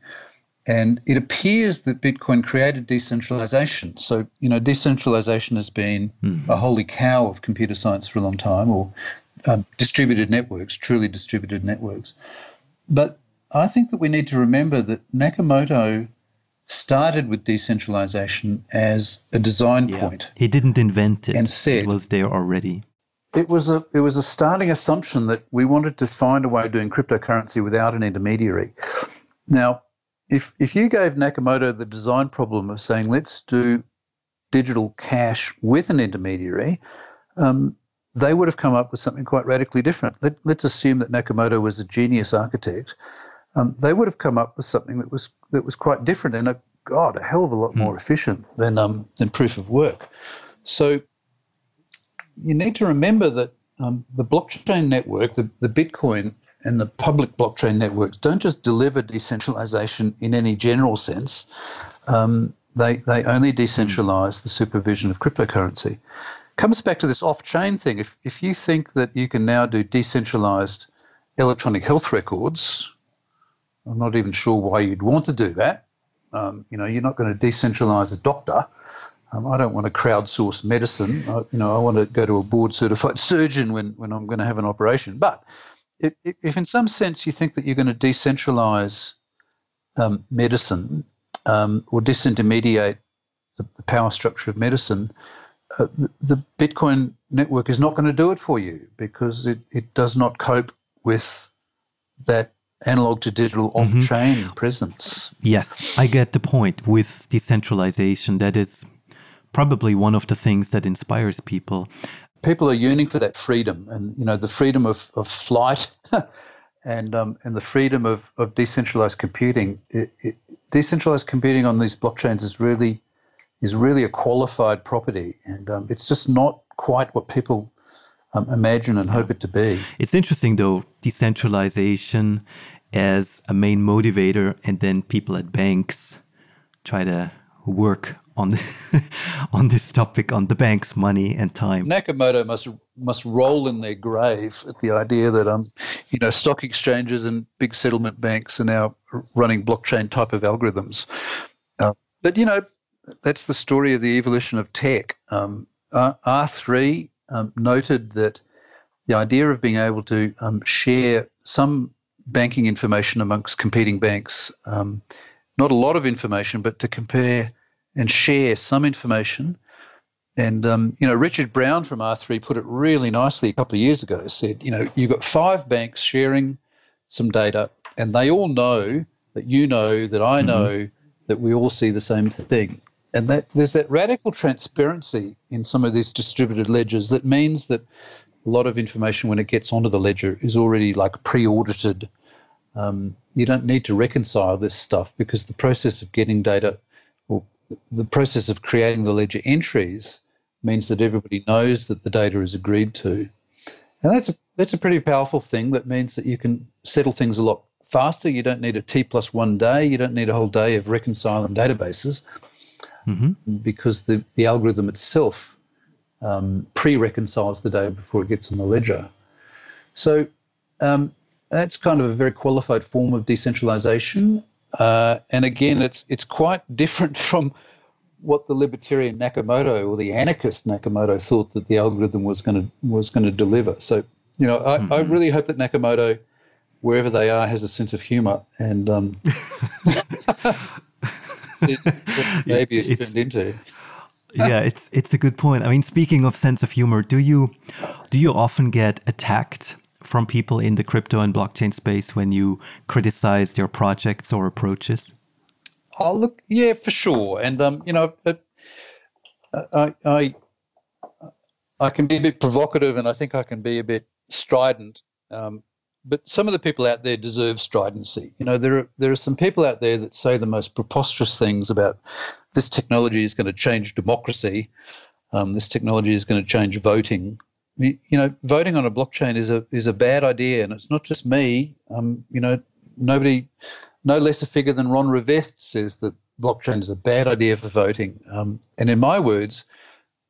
And it appears that Bitcoin created decentralization. So, you know, decentralization has been mm. a holy cow of computer science for a long time, or um, distributed networks, truly distributed networks. But I think that we need to remember that Nakamoto started with decentralization as a design yeah. point. He didn't invent it. And said, it was there already. It was a it was a starting assumption that we wanted to find a way of doing cryptocurrency without an intermediary. Now, if if you gave Nakamoto the design problem of saying, let's do digital cash with an intermediary, um, they would have come up with something quite radically different. Let, let's assume that Nakamoto was a genius architect. Um, they would have come up with something that was that was quite different and a god a hell of a lot more efficient than um, than proof of work. So you need to remember that um, the blockchain network, the, the Bitcoin and the public blockchain networks, don't just deliver decentralization in any general sense. Um, they they only decentralize the supervision of cryptocurrency. Comes back to this off-chain thing. If if you think that you can now do decentralized electronic health records, I'm not even sure why you'd want to do that. Um, you know, you're not going to decentralize a doctor. Um, I don't want to crowdsource medicine. I, you know, I want to go to a board-certified surgeon when, when I'm going to have an operation. But if, if in some sense you think that you're going to decentralize um, medicine um, or disintermediate the, the power structure of medicine, uh, the, the Bitcoin network is not going to do it for you because it, it does not cope with that analog to digital off-chain mm-hmm. presence. Yes, I get the point with decentralization. That is probably one of the things that inspires people. People are yearning for that freedom, and you know, the freedom of, of flight and um, and the freedom of, of decentralized computing. It, it, decentralized computing on these blockchains is really is really a qualified property, and um, it's just not quite what people Um, imagine and hope it to be. It's interesting, though, decentralization as a main motivator, and then people at banks try to work on the, on this topic, on the bank's money and time. Nakamoto must must roll in their grave at the idea that um, you know, stock exchanges and big settlement banks are now running blockchain type of algorithms. Uh, but you know, that's the story of the evolution of tech. Um, R three. Um, noted that the idea of being able to um, share some banking information amongst competing banks, um, not a lot of information, but to compare and share some information. And, um, you know, Richard Brown from R three put it really nicely a couple of years ago, said, you know, you've got five banks sharing some data and they all know that you know that I know mm-hmm. that we all see the same thing. And that there's that radical transparency in some of these distributed ledgers that means that a lot of information when it gets onto the ledger is already like pre-audited. Um, you don't need to reconcile this stuff because the process of getting data or the process of creating the ledger entries means that everybody knows that the data is agreed to. And that's a, that's a pretty powerful thing. That means that you can settle things a lot faster. You don't need a T plus one day. You don't need a whole day of reconciling databases. Mm-hmm. Because the, the algorithm itself um, pre-reconciles the data before it gets on the ledger. So um, that's kind of a very qualified form of decentralization. Uh, and again, it's it's quite different from what the libertarian Nakamoto or the anarchist Nakamoto thought that the algorithm was going to was going to deliver. So, you know, I, mm-hmm. I really hope that Nakamoto wherever they are has a sense of humor. And um, maybe it's, it's turned into. Yeah, it's it's a good point. I mean, speaking of sense of humor, do you do you often get attacked from people in the crypto and blockchain space when you criticize their projects or approaches? Oh, look, yeah, for sure. And um, you know, it, I I I can be a bit provocative, and I think I can be a bit strident. Um, but some of the people out there deserve stridency. You know, there are there are some people out there that say the most preposterous things about this technology is going to change democracy. Um, this technology is going to change voting. You, you know, voting on a blockchain is a is a bad idea, and it's not just me. Um, you know, nobody, no less a figure than Ron Rivest says that blockchain is a bad idea for voting. Um, and in my words,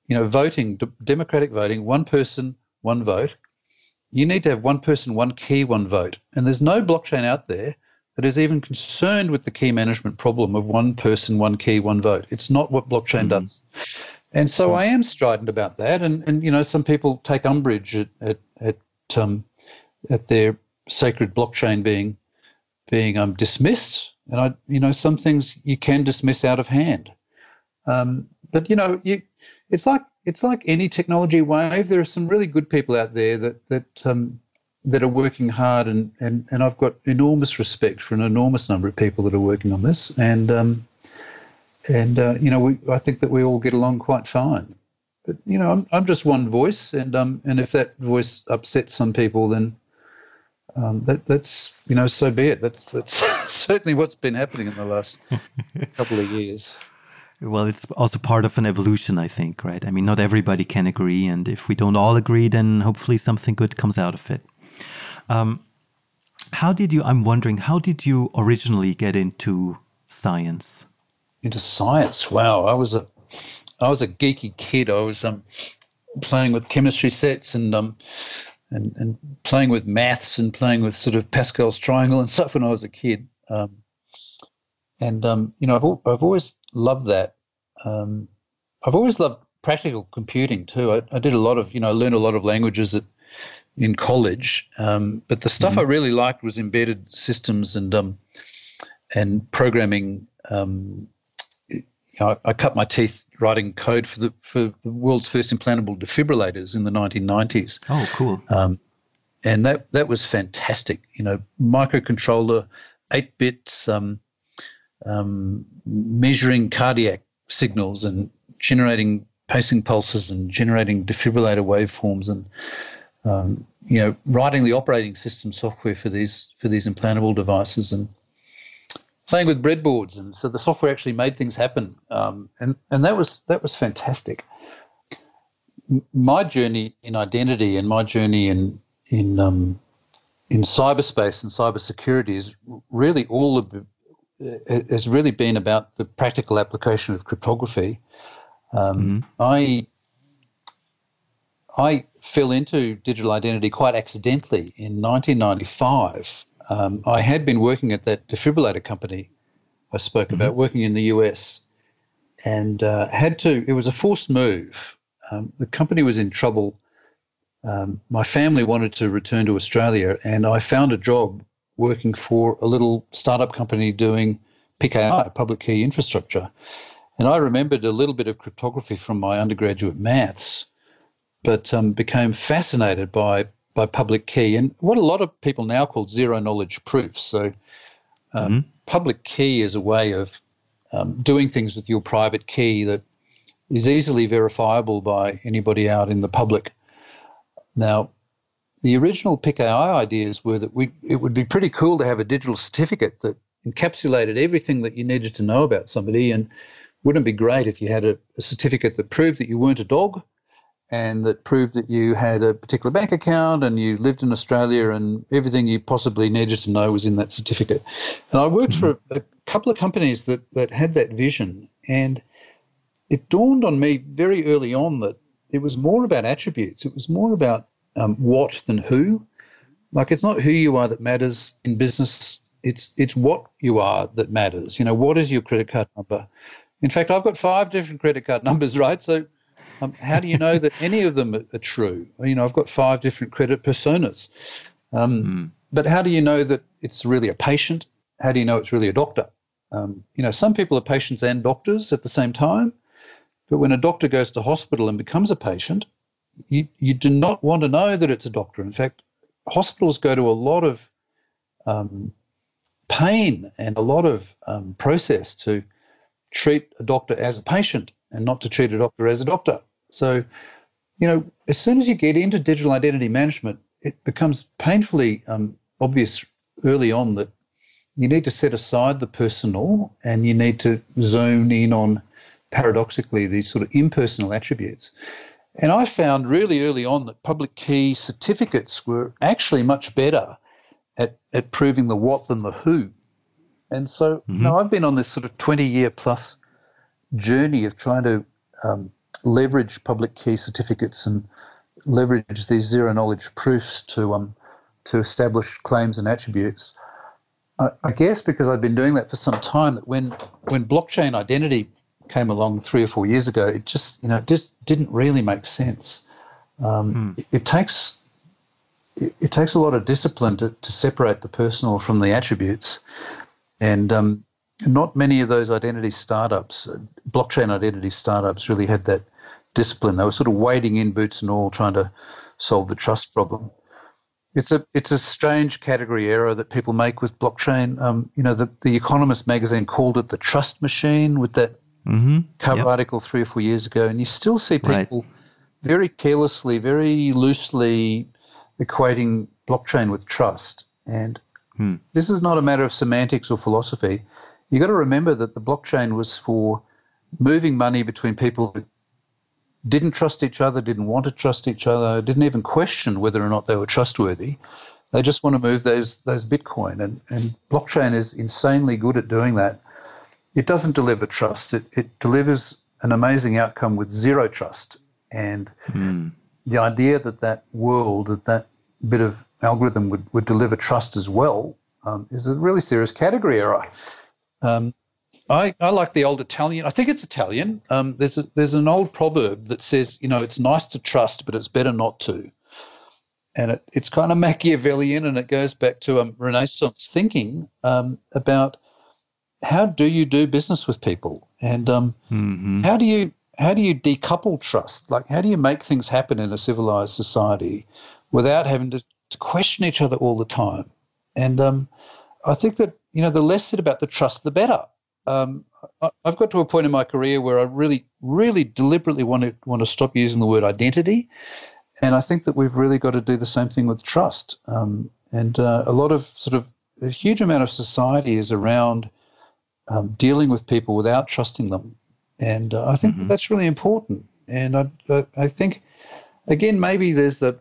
you know, voting, d- democratic voting, one person, one vote. You need to have one person, one key, one vote. And there's no blockchain out there that is even concerned with the key management problem of one person, one key, one vote. It's not what blockchain mm-hmm. does. And so I am strident about that. And, and you know, some people take umbrage at at at, um, at their sacred blockchain being being um, dismissed. And, I, you know, some things you can dismiss out of hand. Um, but, you know, you, it's like it's like any technology wave. There are some really good people out there that that um, that are working hard, and, and, and I've got enormous respect for an enormous number of people that are working on this. And, um, and uh, you know, we, I think that we all get along quite fine. But, you know, I'm, I'm just one voice, and um, and if that voice upsets some people, then Um, that, that's, you know, so be it. That's, that's certainly what's been happening in the last couple of years. Well, it's also part of an evolution, I think, right? I mean, not everybody can agree. And if we don't all agree, then hopefully something good comes out of it. Um, how did you, I'm wondering, how did you originally get into science? Into science? Wow. I was a, I was a geeky kid. I was um, playing with chemistry sets and, um, And, and playing with maths and playing with sort of Pascal's triangle and stuff when I was a kid. Um, and, um, you know, I've, al- I've always loved that. Um, I've always loved practical computing too. I, I did a lot of, you know, I learned a lot of languages at, in college. Um, but the stuff mm-hmm. I really liked was embedded systems and um, and programming. Um, you know, I, I cut my teeth writing code for the for the world's first implantable defibrillators in the nineteen nineties. Oh, cool. Um, and that that was fantastic. You know, microcontroller, eight bits, um, um, measuring cardiac signals and generating pacing pulses and generating defibrillator waveforms and, um, you know, writing the operating system software for these for these implantable devices and playing with breadboards, and so the software actually made things happen, um, and and that was that was fantastic. My journey in identity and my journey in in um, in cyberspace and cybersecurity is really all of, has really been about the practical application of cryptography. Um, mm-hmm. I I fell into digital identity quite accidentally in nineteen ninety-five. Um, I had been working at that defibrillator company I spoke mm-hmm. about, working in the U S, and uh, had to. It was a forced move. Um, the company was in trouble. Um, my family wanted to return to Australia, and I found a job working for a little startup company doing P K I, public key infrastructure. And I remembered a little bit of cryptography from my undergraduate maths, but um, became fascinated by. by public key and what a lot of people now call zero-knowledge proofs. So um, mm-hmm. public key is a way of um, doing things with your private key that is easily verifiable by anybody out in the public. Now, the original P K I ideas were that we it would be pretty cool to have a digital certificate that encapsulated everything that you needed to know about somebody, and wouldn't it be great if you had a, a certificate that proved that you weren't a dog, and that proved that you had a particular bank account and you lived in Australia, and everything you possibly needed to know was in that certificate. And I worked mm-hmm. for a, a couple of companies that, that had that vision, and it dawned on me very early on that it was more about attributes. It was more about um, what than who. Like, it's not who you are that matters in business. It's it's what you are that matters. You know, what is your credit card number? In fact, I've got five different credit card numbers, right? So Um, how do you know that any of them are, are true? You know, I've got five different credit personas. Um, mm. But how do you know that it's really a patient? How do you know it's really a doctor? Um, you know, some people are patients and doctors at the same time. But when a doctor goes to hospital and becomes a patient, you, you do not want to know that it's a doctor. In fact, hospitals go to a lot of um, pain and a lot of um, process to treat a doctor as a patient and not to treat a doctor as a doctor. So, you know, as soon as you get into digital identity management, it becomes painfully um, obvious early on that you need to set aside the personal and you need to zone in on, paradoxically, these sort of impersonal attributes. And I found really early on that public key certificates were actually much better at, at proving the what than the who. And so mm-hmm. now I've been on this sort of twenty-year plus journey of trying to um, leverage public key certificates and leverage these zero-knowledge proofs to um to establish claims and attributes. I, I guess because I've been doing that for some time, that when when blockchain identity came along three or four years ago, it just you know just didn't really make sense. Um, mm. it, it takes it, it takes a lot of discipline to, to separate the personal from the attributes, and um, not many of those identity startups, blockchain identity startups, really had that discipline. They were sort of wading in boots and all, trying to solve the trust problem. It's a it's a strange category error that people make with blockchain. Um, you know, the, the Economist magazine called it the trust machine with that mm-hmm. cover yep. article three or four years ago, and you still see people right. very carelessly, very loosely equating blockchain with trust. And hmm. this is not a matter of semantics or philosophy. You've got to remember that the blockchain was for moving money between people who didn't trust each other, didn't want to trust each other, didn't even question whether or not they were trustworthy. They just want to move those those Bitcoin. And, and blockchain is insanely good at doing that. It doesn't deliver trust. It, it delivers an amazing outcome with zero trust. And mm. the idea that that world, that that bit of algorithm would, would deliver trust as well um, is a really serious category error. Um, I, I like the old Italian. I think it's Italian. Um, there's a, there's an old proverb that says, you know, it's nice to trust, but it's better not to. And it, it's kind of Machiavellian, and it goes back to um, Renaissance thinking um, about how do you do business with people, and um, mm-hmm. how do you how do you decouple trust? Like, how do you make things happen in a civilized society without having to, to question each other all the time? And um, I think that you know the less said about the trust, the better. Um, I've got to a point in my career where I really, really deliberately want to want to stop using the word identity, and I think that we've really got to do the same thing with trust. Um, and uh, a lot of sort of a huge amount of society is around um, dealing with people without trusting them, and uh, I think mm-hmm. that that's really important. And I, I think, again, maybe there's the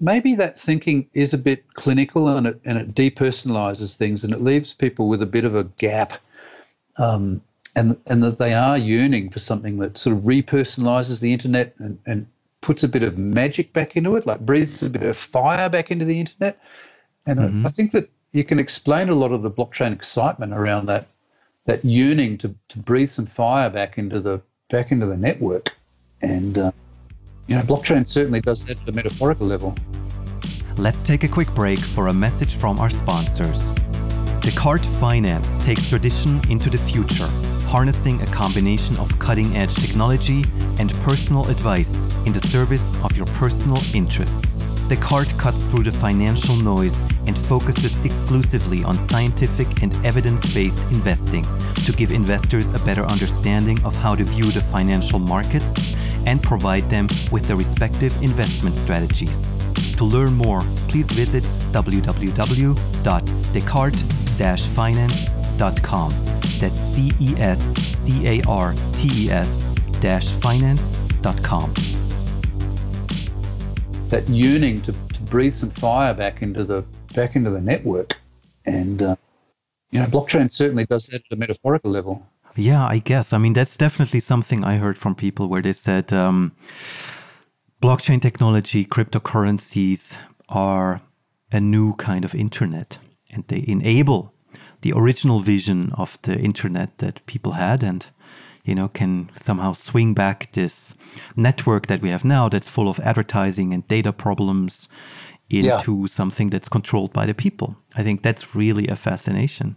maybe that thinking is a bit clinical, and it and it depersonalizes things, and it leaves people with a bit of a gap, um, and and that they are yearning for something that sort of repersonalizes the internet and, and puts a bit of magic back into it, like breathes a bit of fire back into the internet. And mm-hmm. I, I think that you can explain a lot of the blockchain excitement around that that yearning to to breathe some fire back into the back into the network, and. Uh, You know, blockchain certainly does that at a metaphorical level. Let's take a quick break for a message from our sponsors. Descartes Finance takes tradition into the future, harnessing a combination of cutting-edge technology and personal advice in the service of your personal interests. Descartes cuts through the financial noise and focuses exclusively on scientific and evidence-based investing to give investors a better understanding of how to view the financial markets and provide them with their respective investment strategies. To learn more, please visit w w w dot descartes dash finance dot com. That's D E S C A R T E S dash finance dot com. That yearning to, to breathe some fire back into the back into the network, and uh, you know, blockchain certainly does that at a metaphorical level. Yeah, I guess. I mean, that's definitely something I heard from people where they said um, blockchain technology, cryptocurrencies are a new kind of internet, and they enable the original vision of the internet that people had, and, you know, can somehow swing back this network that we have now that's full of advertising and data problems into yeah. something that's controlled by the people. I think that's really a fascination.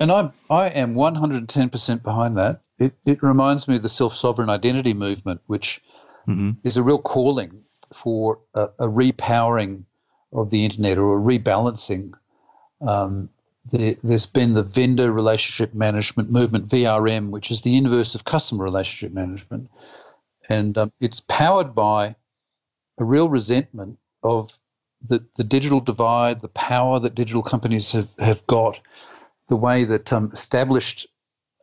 And I I am one hundred ten percent behind that. It, it reminds me of the self-sovereign identity movement, which mm-hmm. is a real calling for a, a repowering of the internet, or a rebalancing. Um, the, there's been the vendor relationship management movement, V R M, which is the inverse of customer relationship management. And um, it's powered by a real resentment of the, the digital divide, the power that digital companies have, have got, the way that um, established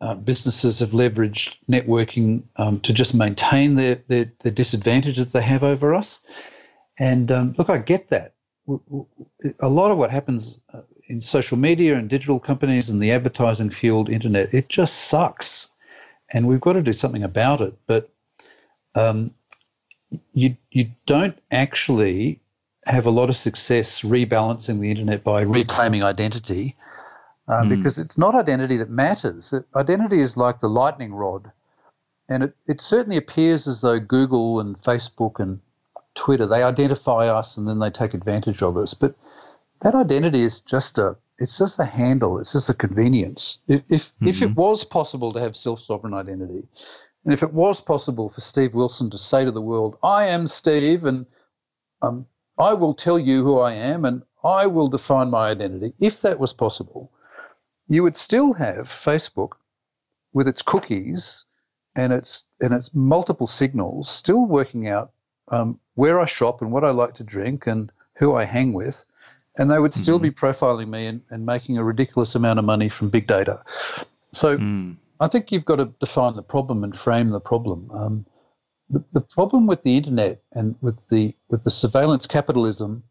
uh, businesses have leveraged networking um, to just maintain their, their, their disadvantage that they have over us. And um, look, I get that. A lot of what happens in social media and digital companies and the advertising fueled internet, it just sucks. And we've got to do something about it. But um, you you don't actually have a lot of success rebalancing the internet by reclaiming identity uh, mm. because it's not identity that matters. Identity is like the lightning rod. And it, it certainly appears as though Google and Facebook and Twitter, they identify us and then they take advantage of us. But that identity is just a, it's just a handle. It's just a convenience. If if, mm-hmm. if it was possible to have self-sovereign identity, and if it was possible for Steve Wilson to say to the world, I am Steve and um, I will tell you who I am and I will define my identity. If that was possible, you would still have Facebook with its cookies and its, and its multiple signals still working out Um, where I shop and what I like to drink and who I hang with, and they would still mm-hmm. be profiling me and, and making a ridiculous amount of money from big data. So mm. I think you've got to define the problem and frame the problem. Um, the, the problem with the internet and with the with the surveillance capitalism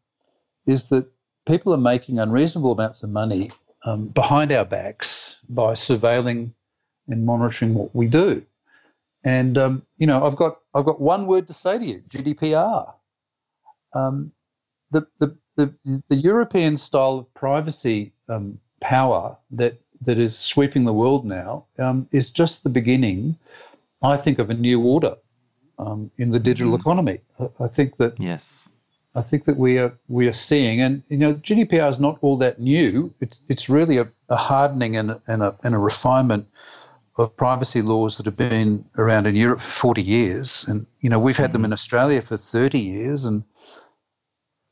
is that people are making unreasonable amounts of money um, behind our backs by surveilling and monitoring what we do. And um, you know, I've got I've got one word to say to you: G D P R. Um, the, the the the European style of privacy um, power that that is sweeping the world now um, is just the beginning, I think, of a new order um, in the digital mm. economy. I, I think that yes, I think that we are we are seeing, and you know, G D P R is not all that new. It's it's really a, a hardening and and a and a refinement of privacy laws that have been around in Europe for forty years. And, you know, we've had them in Australia for thirty years, and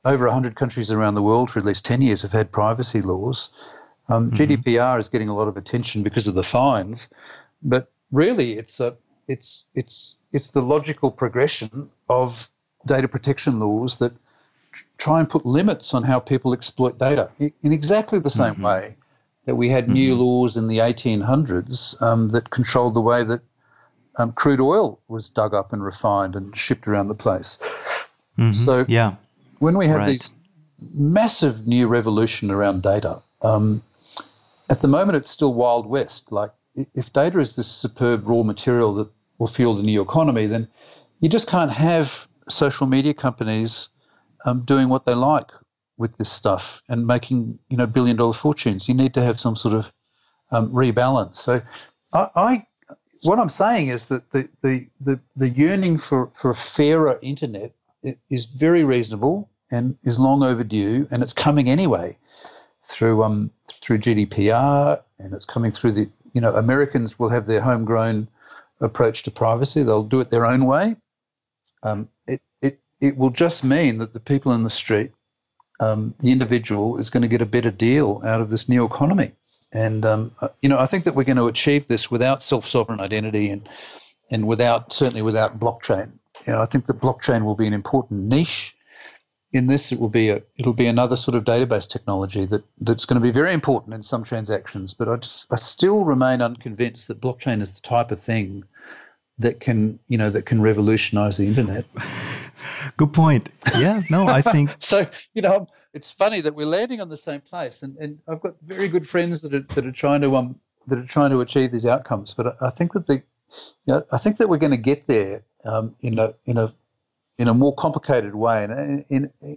over one hundred countries around the world for at least ten years have had privacy laws. Um, mm-hmm. G D P R is getting a lot of attention because of the fines, but really it's a it's it's it's the logical progression of data protection laws that tr- try and put limits on how people exploit data in exactly the same mm-hmm. way that we had new mm-hmm. laws in the eighteen hundreds um, that controlled the way that um, crude oil was dug up and refined and shipped around the place. Mm-hmm. So yeah. when we have right. these massive new revolution around data, um, at the moment it's still Wild West. Like, if data is this superb raw material that will fuel the new economy, then you just can't have social media companies um, doing what they like with this stuff and making, you know, billion dollar fortunes. You need to have some sort of um, rebalance. So I, I what I'm saying is that the the, the, the yearning for, for a fairer internet is very reasonable and is long overdue, and it's coming anyway through um through G D P R, and it's coming through the, you know, Americans will have their homegrown approach to privacy. They'll do it their own way. Um, it, it, it will just mean that the people in the street, Um, the individual, is going to get a better deal out of this new economy. And, um, you know, I think that we're going to achieve this without self-sovereign identity and and without, certainly without blockchain. You know, I think that blockchain will be an important niche in this. It will be a, it'll be another sort of database technology that, that's going to be very important in some transactions. But I just, I still remain unconvinced that blockchain is the type of thing that can, you know, that can revolutionize the internet. Good point. Yeah, no, I think. So, you know, it's funny that we're landing on the same place, and, and I've got very good friends that are, that are trying to um that are trying to achieve these outcomes. But I, I think that the, you know, I think that we're going to get there um, in a in a in a more complicated way, and in, in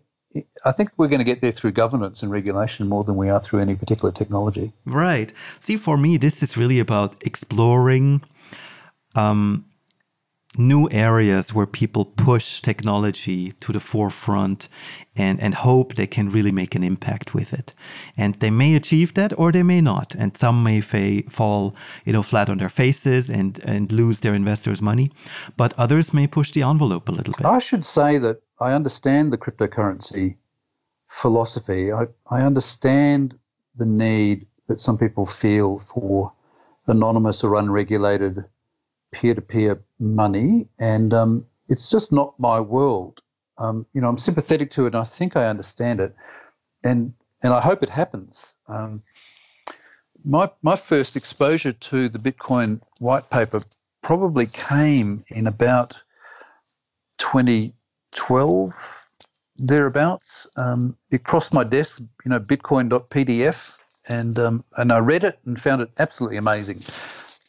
I think we're going to get there through governance and regulation more than we are through any particular technology. Right. See, for me, this is really about exploring. Um, new areas where people push technology to the forefront and, and hope they can really make an impact with it. And they may achieve that or they may not. And some may fa- fall you know, flat on their faces and, and lose their investors' money. But others may push the envelope a little bit. I should say that I understand the cryptocurrency philosophy. I, I understand the need that some people feel for anonymous or unregulated peer-to-peer money, and um, it's just not my world. Um, you know, I'm sympathetic to it, and I think I understand it, and and I hope it happens. Um, my my first exposure to the Bitcoin white paper probably came in about twenty twelve, thereabouts. Um, it crossed my desk, you know, bitcoin dot p d f, and um, and I read it and found it absolutely amazing.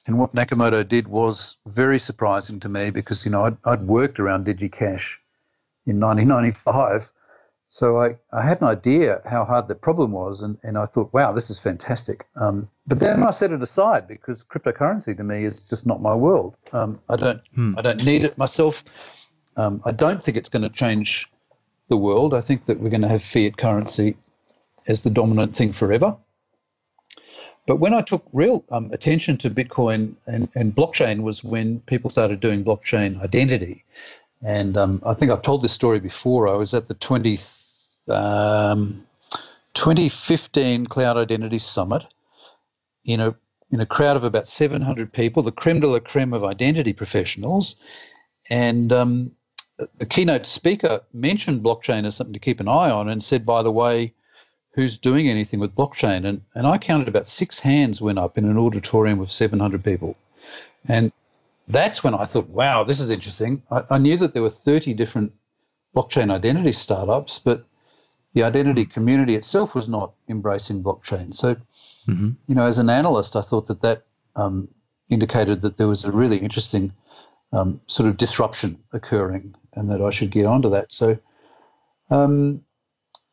And what Nakamoto did was very surprising to me because, you know, I'd, I'd worked around DigiCash in nineteen ninety-five. So I, I had an idea how hard the problem was, and, and I thought, wow, this is fantastic. Um, but then I set it aside because cryptocurrency to me is just not my world. Um, I don't hmm. I don't need it myself. Um, I don't think it's going to change the world. I think that we're going to have fiat currency as the dominant thing forever. But when I took real um, attention to Bitcoin and, and blockchain was when people started doing blockchain identity. And um, I think I've told this story before. I was at the twenty, um, twenty fifteen Cloud Identity Summit in a, in a crowd of about seven hundred people, the creme de la creme of identity professionals. And um, the keynote speaker mentioned blockchain as something to keep an eye on and said, by the way, who's doing anything with blockchain? And and I counted about six hands went up in an auditorium of seven hundred people. And that's when I thought, wow, this is interesting. I, I knew that there were thirty different blockchain identity startups, but the identity community itself was not embracing blockchain. So, mm-hmm. you know, as an analyst, I thought that that um, indicated that there was a really interesting um, sort of disruption occurring and that I should get onto that. So um,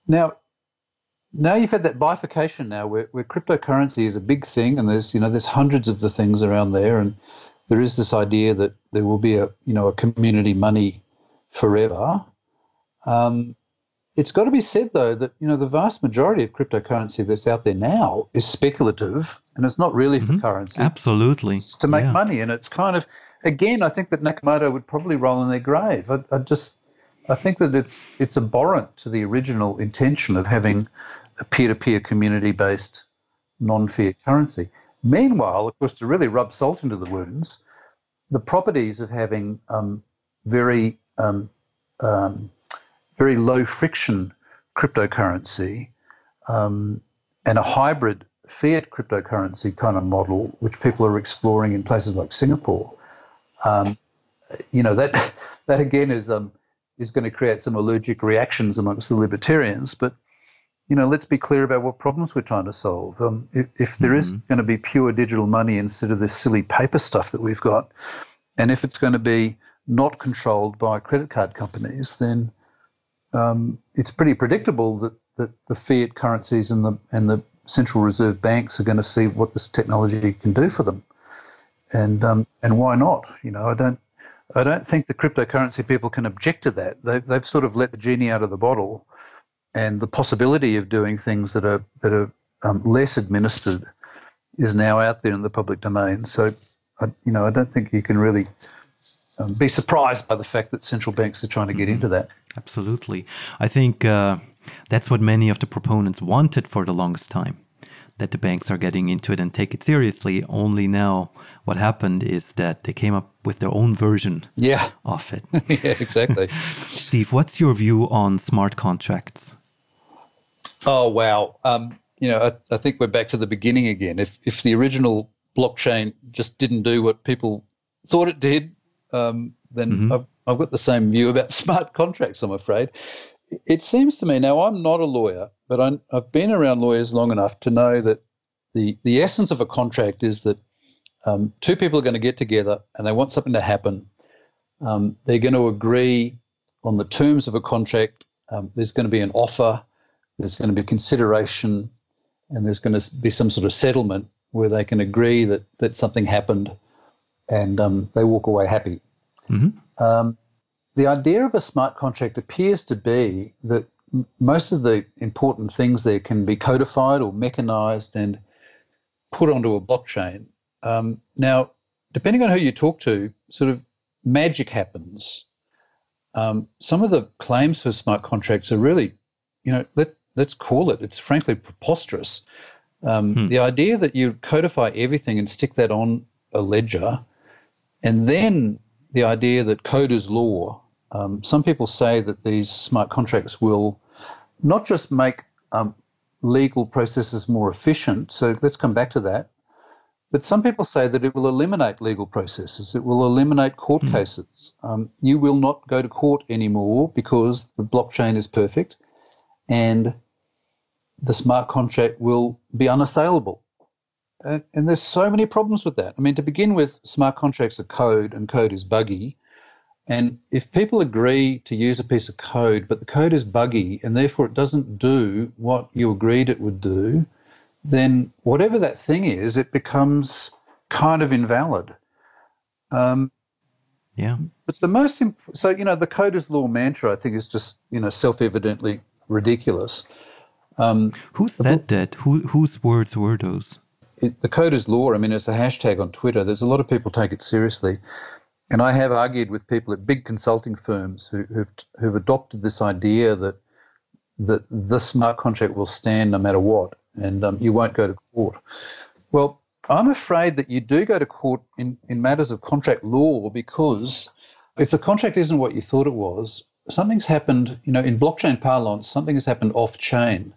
now... Now you've had that bifurcation now where, where cryptocurrency is a big thing, and there's you know there's hundreds of the things around there, and there is this idea that there will be a you know a community money forever. Um, it's got to be said though that you know the vast majority of cryptocurrency that's out there now is speculative, and it's not really mm-hmm. for currency. Absolutely, it's to make yeah. money, and it's kind of again I think that Nakamoto would probably roll in their grave. I, I just I think that it's it's abhorrent to the original intention of having a peer-to-peer community-based non-fiat currency. Meanwhile, of course, to really rub salt into the wounds, the properties of having um, very um, um, very low-friction cryptocurrency um, and a hybrid fiat cryptocurrency kind of model, which people are exploring in places like Singapore, um, you know, that that again is um, is going to create some allergic reactions amongst the libertarians. But, you know, let's be clear about what problems we're trying to solve. Um, if, if there mm-hmm. is going to be pure digital money instead of this silly paper stuff that we've got, and if it's going to be not controlled by credit card companies, then um, it's pretty predictable that, that the fiat currencies and the, and the central reserve banks are going to see what this technology can do for them. And um, and why not? You know, I don't, I don't think the cryptocurrency people can object to that. They, they've sort of let the genie out of the bottle, and the possibility of doing things that are that are um, less administered is now out there in the public domain. So, I, you know, I don't think you can really um, be surprised by the fact that central banks are trying to get into that. Absolutely. I think uh, that's what many of the proponents wanted for the longest time, that the banks are getting into it and take it seriously. Only now what happened is that they came up with their own version yeah. of it. Yeah, exactly. Steve, what's your view on smart contracts? Oh, wow. Um, you know, I, I think we're back to the beginning again. If if the original blockchain just didn't do what people thought it did, um, then mm-hmm. I've, I've got the same view about smart contracts, I'm afraid. It seems to me, now I'm not a lawyer, but I'm, I've been around lawyers long enough to know that the, the essence of a contract is that um, two people are going to get together and they want something to happen. Um, they're going to agree on the terms of a contract. Um, there's going to be an offer. There's going to be consideration, and there's going to be some sort of settlement where they can agree that, that something happened, and um, they walk away happy. Mm-hmm. Um, the idea of a smart contract appears to be that most of the important things there can be codified or mechanized and put onto a blockchain. Um, now, depending on who you talk to, sort of magic happens. Um, some of the claims for smart contracts are really, you know, let, let's call it, it's frankly preposterous. Um, hmm. The idea that you codify everything and stick that on a ledger, and then the idea that code is law. Um, some people say that these smart contracts will not just make um, legal processes more efficient, so let's come back to that, but some people say that it will eliminate legal processes. It will eliminate court mm. cases. Um, you will not go to court anymore because the blockchain is perfect and the smart contract will be unassailable. And, and there's so many problems with that. I mean, to begin with, smart contracts are code and code is buggy. And if people agree to use a piece of code, but the code is buggy and therefore it doesn't do what you agreed it would do, then whatever that thing is, it becomes kind of invalid. Um, yeah. It's the most imp- so, you know, the code is law mantra, I think, is just, you know, self-evidently ridiculous. Um, Who said that? Who, whose words were those? It, the code is law. I mean, it's a hashtag on Twitter. There's a lot of people take it seriously. And I have argued with people at big consulting firms who, who've, who've adopted this idea that, that the smart contract will stand no matter what and um, you won't go to court. Well, I'm afraid that you do go to court in, in matters of contract law, because if the contract isn't what you thought it was, something's happened, you know, in blockchain parlance, something has happened off-chain.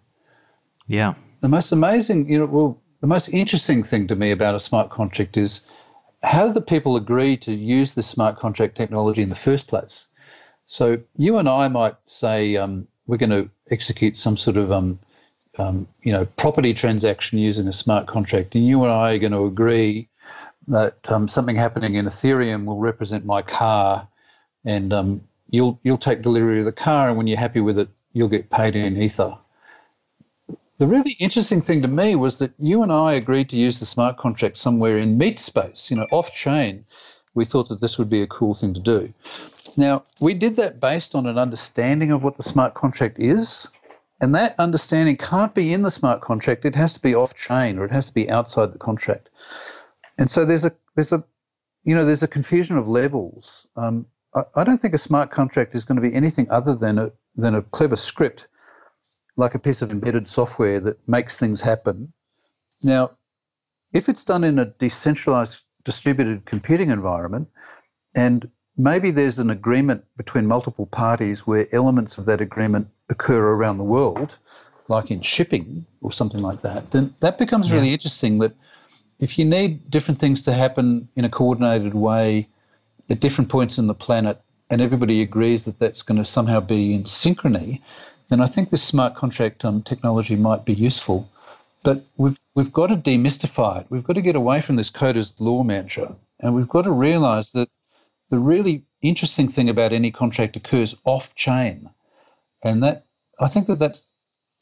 Yeah. The most amazing, you know, well, the most interesting thing to me about a smart contract is how did the people agree to use the smart contract technology in the first place? So you and I might say um, we're going to execute some sort of, um, um, you know, property transaction using a smart contract, and you and I are going to agree that um, something happening in Ethereum will represent my car, and um, you'll you'll take delivery of the car, and when you're happy with it, you'll get paid in Ether. The really interesting thing to me was that you and I agreed to use the smart contract somewhere in meat space, you know, off-chain. We thought that this would be a cool thing to do. Now, we did that based on an understanding of what the smart contract is, and that understanding can't be in the smart contract. It has to be off-chain, or it has to be outside the contract. And so there's a, there's a, you know, there's a confusion of levels. Um, I, I don't think a smart contract is going to be anything other than a, than a clever script, like a piece of embedded software that makes things happen. Now, if it's done in a decentralized distributed computing environment, and maybe there's an agreement between multiple parties where elements of that agreement occur around the world, like in shipping or something like that, then that becomes yeah. really interesting, that if you need different things to happen in a coordinated way at different points in the planet, and everybody agrees that that's going to somehow be in synchrony, then I think this smart contract um, technology might be useful. But we've, we've got to demystify it. We've got to get away from this code as law mantra. And we've got to realize that the really interesting thing about any contract occurs off-chain. And that I think that that's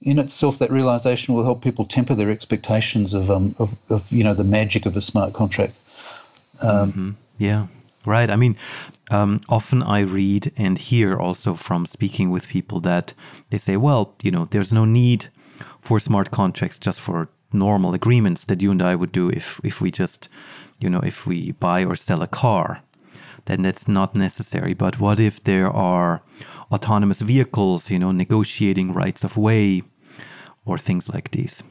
in itself, that realization will help people temper their expectations of, um, of, of you know, the magic of a smart contract. Um, mm-hmm. Yeah, right. I mean, Um, often I read and hear also from speaking with people that they say, well, you know, there's no need for smart contracts, just for normal agreements that you and I would do if, if we just, you know, if we buy or sell a car, then that's not necessary. But what if there are autonomous vehicles, you know, negotiating rights of way or things like these?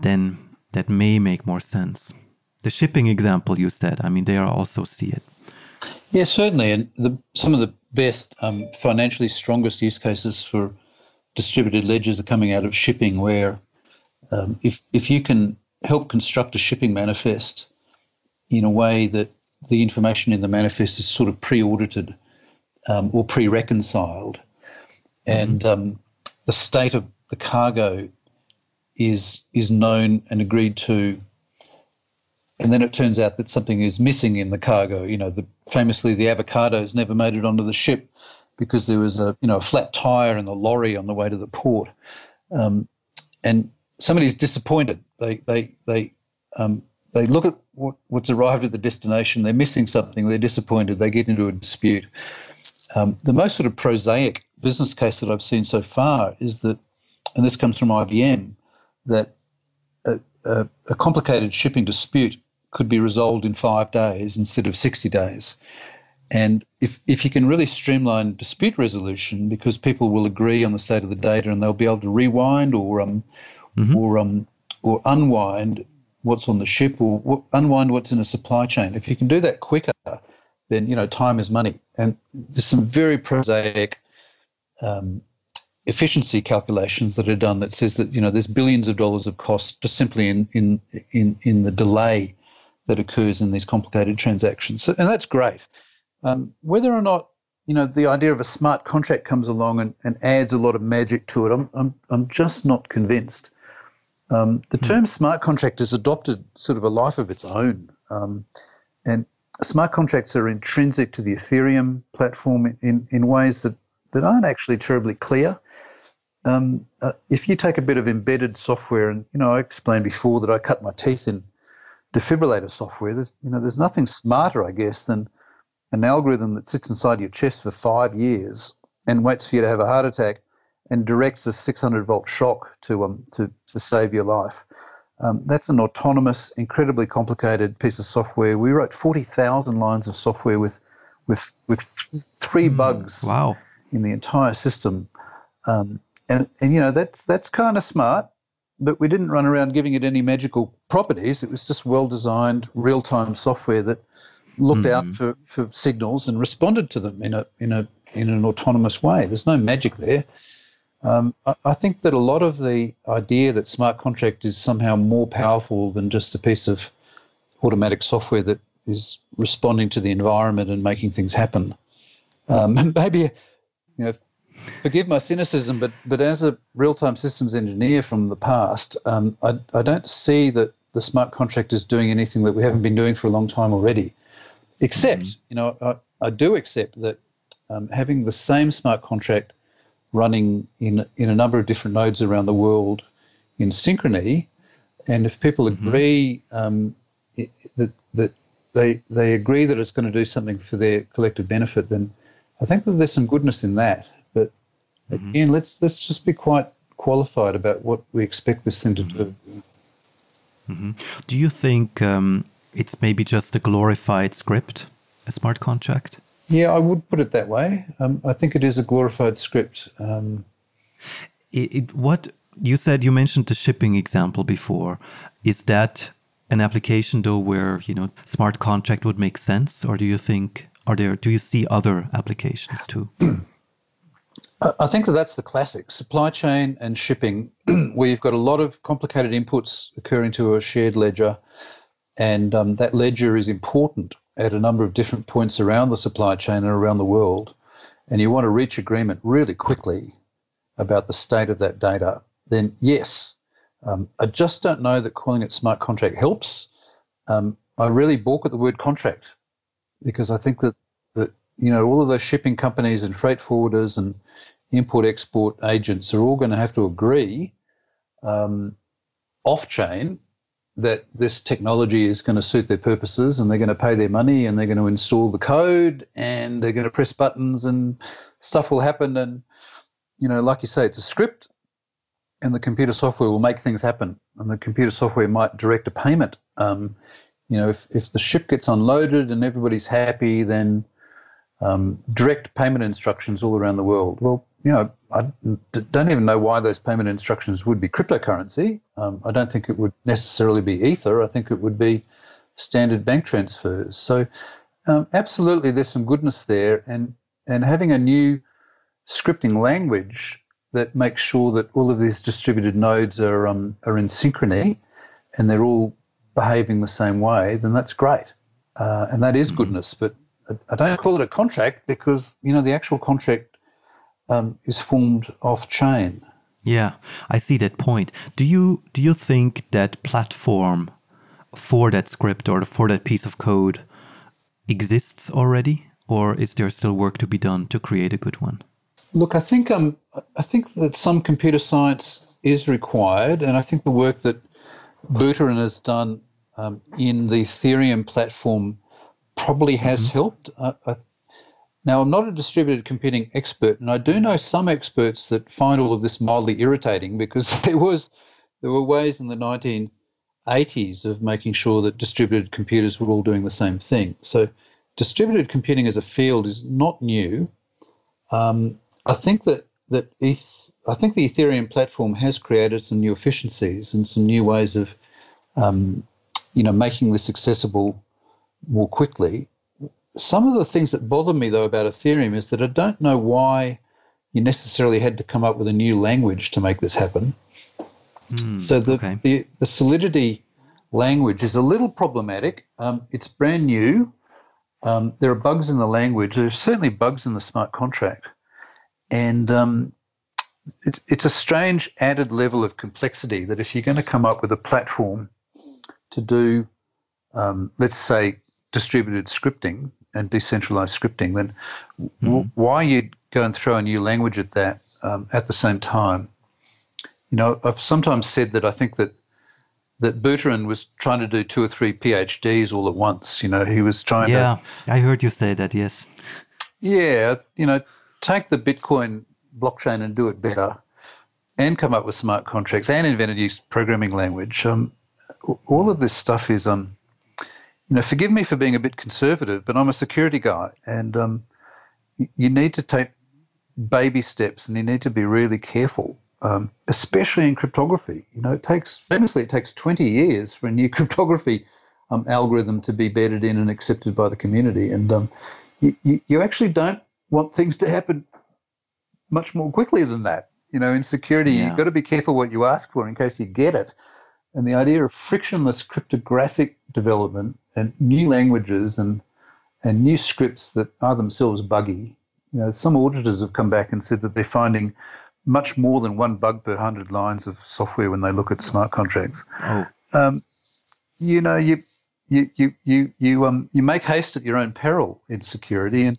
Then that may make more sense. The shipping example you said, I mean, there I also see it. Yeah, certainly. And the, some of the best, um, financially strongest use cases for distributed ledgers are coming out of shipping, where um, if, if you can help construct a shipping manifest in a way that the information in the manifest is sort of pre-audited um, or pre-reconciled, and mm-hmm. um, the state of the cargo is is known and agreed to, and then it turns out that something is missing in the cargo. You know, the, famously the avocados never made it onto the ship because there was a, you know, a flat tire in the lorry on the way to the port. Um, and somebody's disappointed. They they they um, they look at what's arrived at the destination, they're missing something, they're disappointed, they get into a dispute. Um, the most sort of prosaic business case that I've seen so far is that, and this comes from I B M, that a, a, a complicated shipping dispute could be resolved in five days instead of sixty days. And if, if you can really streamline dispute resolution, because people will agree on the state of the data and they'll be able to rewind or um, mm-hmm. or um, or unwind what's on the ship or w- unwind what's in a supply chain. If you can do that quicker, then, you know, time is money. And there's some very prosaic um, efficiency calculations that are done that says that, you know, there's billions of dollars of cost just simply in in in, in the delay that occurs in these complicated transactions. So, and that's great. Um, whether or not, you know, the idea of a smart contract comes along and, and adds a lot of magic to it, I'm I'm, I'm just not convinced. Um, the term smart contract has adopted sort of a life of its own, um, and smart contracts are intrinsic to the Ethereum platform in, in ways that, that aren't actually terribly clear. Um, uh, if you take a bit of embedded software, and, you know, I explained before that I cut my teeth in defibrillator software, there's, you know, there's nothing smarter, I guess, than an algorithm that sits inside your chest for five years and waits for you to have a heart attack and directs a six hundred volt shock to um to, to save your life. Um, that's an autonomous, incredibly complicated piece of software. We wrote forty thousand lines of software with with with three mm, bugs wow. in the entire system. Um, and, and, you know, that's, that's kind of smart, but we didn't run around giving it any magical properties. It was just well-designed, real-time software that looked mm. out for, for signals and responded to them in a in a in an autonomous way. There's no magic there. Um, I, I think that a lot of the idea that smart contract is somehow more powerful than just a piece of automatic software that is responding to the environment and making things happen. Um, and maybe, you know, forgive my cynicism, but but as a real-time systems engineer from the past, um, I I don't see that the smart contract is doing anything that we haven't been doing for a long time already. Except, mm-hmm. you know, I, I do accept that um, having the same smart contract running in in a number of different nodes around the world in synchrony, and if people mm-hmm. agree um, it, that that they they agree that it's going to do something for their collective benefit, then I think that there's some goodness in that. But mm-hmm. again, let's let's just be quite qualified about what we expect this thing to mm-hmm. do. Mm-hmm. Do you think? Um It's maybe just a glorified script, a smart contract? Yeah, I would put it that way. Um, I think it is a glorified script. Um, it, it, what you said, you mentioned the shipping example before. Is that an application, though, where, you know, smart contract would make sense? Or do you think, are there, do you see other applications too? I think that that's the classic. Supply chain and shipping, where you've got a lot of complicated inputs occurring to a shared ledger. And um, that ledger is important at a number of different points around the supply chain and around the world. And you want to reach agreement really quickly about the state of that data, then yes. Um, I just don't know that calling it smart contract helps. Um, I really balk at the word contract because I think that, that, you know, all of those shipping companies and freight forwarders and import-export agents are all going to have to agree um, off-chain that this technology is going to suit their purposes, and they're going to pay their money, and they're going to install the code, and they're going to press buttons, and stuff will happen. And, you know, like you say, it's a script, and the computer software will make things happen, and the computer software might direct a payment. Um, you know, if, if the ship gets unloaded and everybody's happy, then um, direct payment instructions all around the world. Well, you know, I don't even know why those payment instructions would be cryptocurrency. Um, I don't think it would necessarily be Ether. I think it would be standard bank transfers. So um, absolutely there's some goodness there. And, and having a new scripting language that makes sure that all of these distributed nodes are um, are in synchrony and they're all behaving the same way, then that's great. Uh, and that is goodness. But I don't call it a contract because, you know, the actual contract Um, is formed off-chain. Yeah, I see that point. Do you do you think that platform for that script or for that piece of code exists already, or is there still work to be done to create a good one? Look, I think um, I think that some computer science is required, and I think the work that Buterin has done um, in the Ethereum platform probably has mm-hmm. helped. Uh, I, now, I'm not a distributed computing expert, and I do know some experts that find all of this mildly irritating, because there was there were ways in the nineteen eighties of making sure that distributed computers were all doing the same thing. So distributed computing as a field is not new. Um, I think that that ETH, I think the Ethereum platform has created some new efficiencies and some new ways of, um, you know, making this accessible more quickly. Some of the things that bother me, though, about Ethereum is that I don't know why you necessarily had to come up with a new language to make this happen. Mm, so the, okay. the the Solidity language is a little problematic. Um, it's brand new. Um, there are bugs in the language. There are certainly bugs in the smart contract. And um, it's, it's a strange added level of complexity that if you're going to come up with a platform to do, um, let's say, distributed scripting and decentralized scripting, then mm-hmm. w- why you'd go and throw a new language at that um, at the same time? You know, I've sometimes said that I think that that Buterin was trying to do two or three PhDs all at once. You know, he was trying yeah, to... Yeah, I heard you say that, yes. Yeah, you know, take the Bitcoin blockchain and do it better and come up with smart contracts and invent a new programming language. Um, all of this stuff is, um, you know, forgive me for being a bit conservative, but I'm a security guy, and um, you need to take baby steps and you need to be really careful. Um, especially in cryptography, you know, it takes famously it takes twenty years for a new cryptography um, algorithm to be bedded in and accepted by the community, and um, you, you, you actually don't want things to happen much more quickly than that. You know, in security, yeah. you've got to be careful what you ask for in case you get it. And the idea of frictionless cryptographic development and new languages and and new scripts that are themselves buggy. You know, some auditors have come back and said that they're finding much more than one bug per hundred lines of software when they look at smart contracts. Oh. Um, you know, you you you you you um you make haste at your own peril in security, and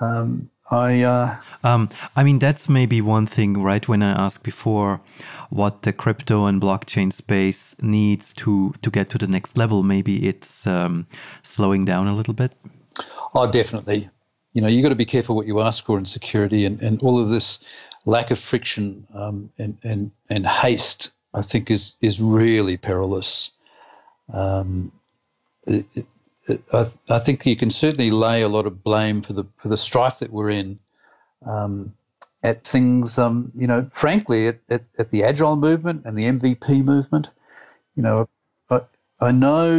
um, I uh, um, I mean that's maybe one thing, right? When I asked before what the crypto and blockchain space needs to to get to the next level, maybe it's um, slowing down a little bit. Oh, definitely. You know, you've got to be careful what you ask for in security, and, and all of this lack of friction um, and, and and haste, I think, is is really perilous. Um, it, it, I, I think you can certainly lay a lot of blame for the for the strife that we're in um, at things. Um, you know, frankly, at, at at the Agile movement and the M V P movement. You know, I, I know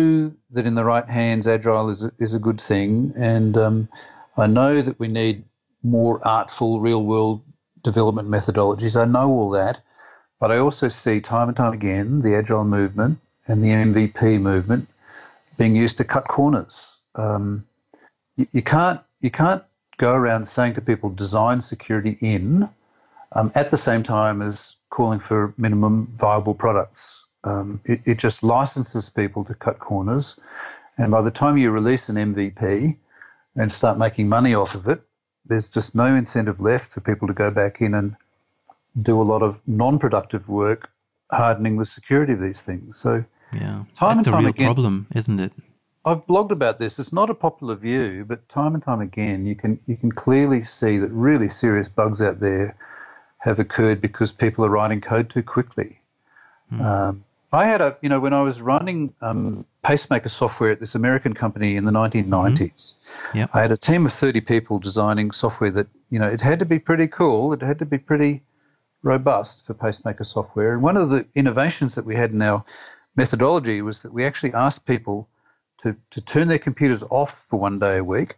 that in the right hands, Agile is a, is a good thing, and um, I know that we need more artful real-world development methodologies. I know all that, but I also see time and time again the Agile movement and the M V P movement being used to cut corners. Um, you, you can't you can't go around saying to people design security in um, at the same time as calling for minimum viable products. Um, it, it just licenses people to cut corners, and by the time you release an M V P and start making money off of it, there's just no incentive left for people to go back in and do a lot of non-productive work hardening the security of these things. So yeah, time that's and time a real again, problem, isn't it? I've blogged about this. It's not a popular view, but time and time again you can you can clearly see that really serious bugs out there have occurred because people are writing code too quickly. Mm. Um, I had a, you know, when I was running um, pacemaker software at this American company in the nineteen nineties, mm-hmm. yep. I had a team of thirty people designing software that, you know, it had to be pretty cool. It had to be pretty robust for pacemaker software. And one of the innovations that we had in our methodology was that we actually asked people to, to turn their computers off for one day a week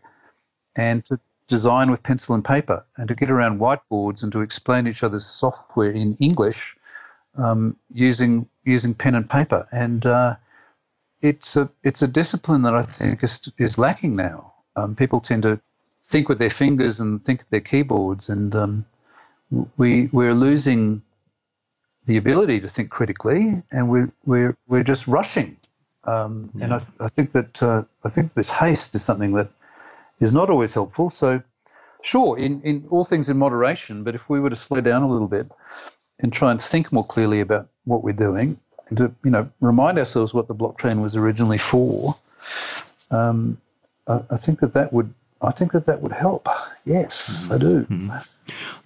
and to design with pencil and paper and to get around whiteboards and to explain each other's software in English um, using using pen and paper, and uh, it's a it's a discipline that I think is is lacking now. Um, people tend to think with their fingers and think with their keyboards, and um, we we're losing the ability to think critically, and we're we're we're just rushing. Um, yeah. And I, I think that uh, I think this haste is something that is not always helpful. So, sure, in in all things in moderation, but if we were to slow down a little bit and try and think more clearly about what we're doing and to, you know, remind ourselves what the blockchain was originally for, um, I, I think that that would I think that that would help. Yes, I do. Mm-hmm.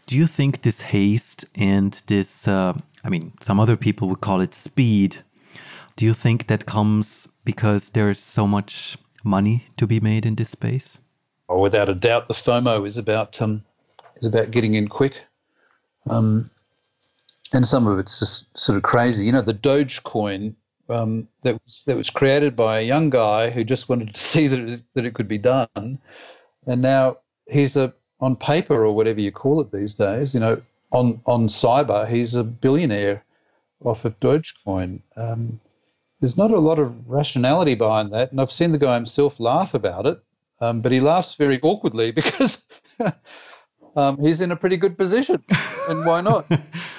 Do you think this haste and this, uh, I mean, some other people would call it speed, do you think that comes because there is so much money to be made in this space? Oh, without a doubt, the FOMO is about um, is about getting in quick. Um, and some of it's just sort of crazy. You know, the Dogecoin um, that was, that was created by a young guy who just wanted to see that it, that it could be done. And now he's a, on paper or whatever you call it these days, you know, on, on cyber, he's a billionaire off of Dogecoin. Um, there's not a lot of rationality behind that. And I've seen the guy himself laugh about it, um, but he laughs very awkwardly because um, he's in a pretty good position. And why not?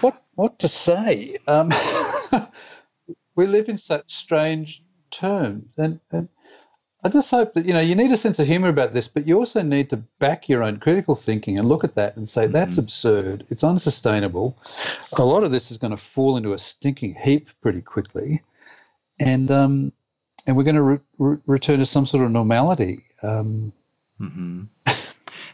What, what to say? Um, we live in such strange terms. And, and I just hope that, you know, you need a sense of humor about this, but you also need to back your own critical thinking and look at that and say, mm-hmm. that's absurd. It's unsustainable. A lot of this is going to fall into a stinking heap pretty quickly. And um, and we're going to re re return to some sort of normality. Um, mm-hmm.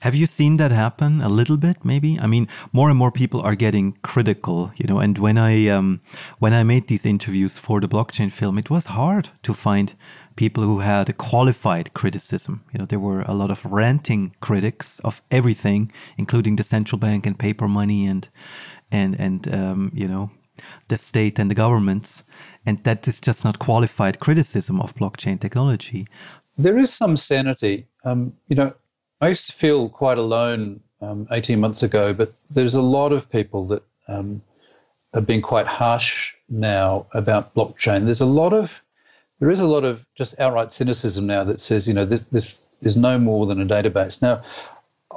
Have you seen that happen a little bit, maybe? I mean, more and more people are getting critical, you know, and when I um, when I made these interviews for the blockchain film, it was hard to find people who had a qualified criticism. You know, there were a lot of ranting critics of everything, including the central bank and paper money and, and, and um, you know, the state and the governments. And that is just not qualified criticism of blockchain technology. There is some sanity, um, you know, I used to feel quite alone um, eighteen months ago, but there's a lot of people that um, have been quite harsh now about blockchain. There's a lot of, there is a lot of just outright cynicism now that says, you know, this, this is no more than a database. Now,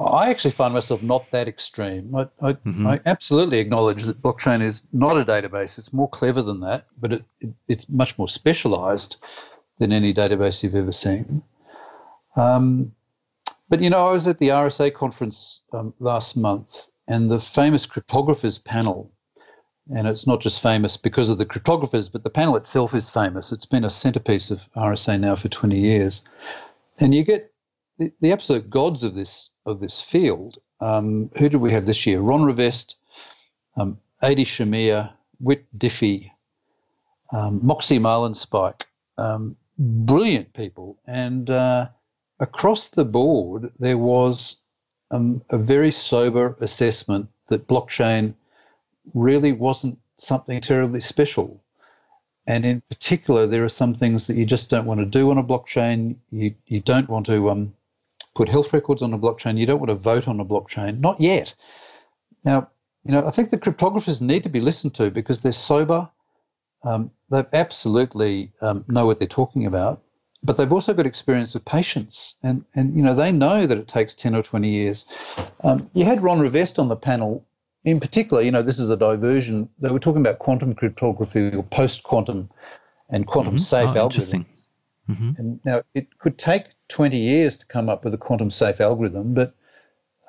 I actually find myself not that extreme. I, I, mm-hmm. I absolutely acknowledge that blockchain is not a database. It's more clever than that, but it, it, it's much more specialized than any database you've ever seen. Um, But, you know, I was at the R S A conference um, last month, and the famous cryptographers panel, and it's not just famous because of the cryptographers, but the panel itself is famous. It's been a centerpiece of R S A now for twenty years. And you get the, the absolute gods of this of this field. Um, who do we have this year? Ron Rivest, um, Adi Shamir, Whit Diffie, um, Moxie Marlinspike, um, brilliant people. And uh, across the board, there was um, a very sober assessment that blockchain really wasn't something terribly special. And in particular, there are some things that you just don't want to do on a blockchain. You, you don't want to um, put health records on a blockchain. You don't want to vote on a blockchain. Not yet. Now, you know, I think the cryptographers need to be listened to because they're sober. Um, they absolutely um, know what they're talking about. But they've also got experience of patience, and, and you know, they know that it takes ten or twenty years. Um, you had Ron Rivest on the panel in particular. You know, this is a diversion. They were talking about quantum cryptography or post-quantum and quantum-safe mm-hmm. oh, algorithms. Mm-hmm. And now, it could take twenty years to come up with a quantum-safe algorithm, but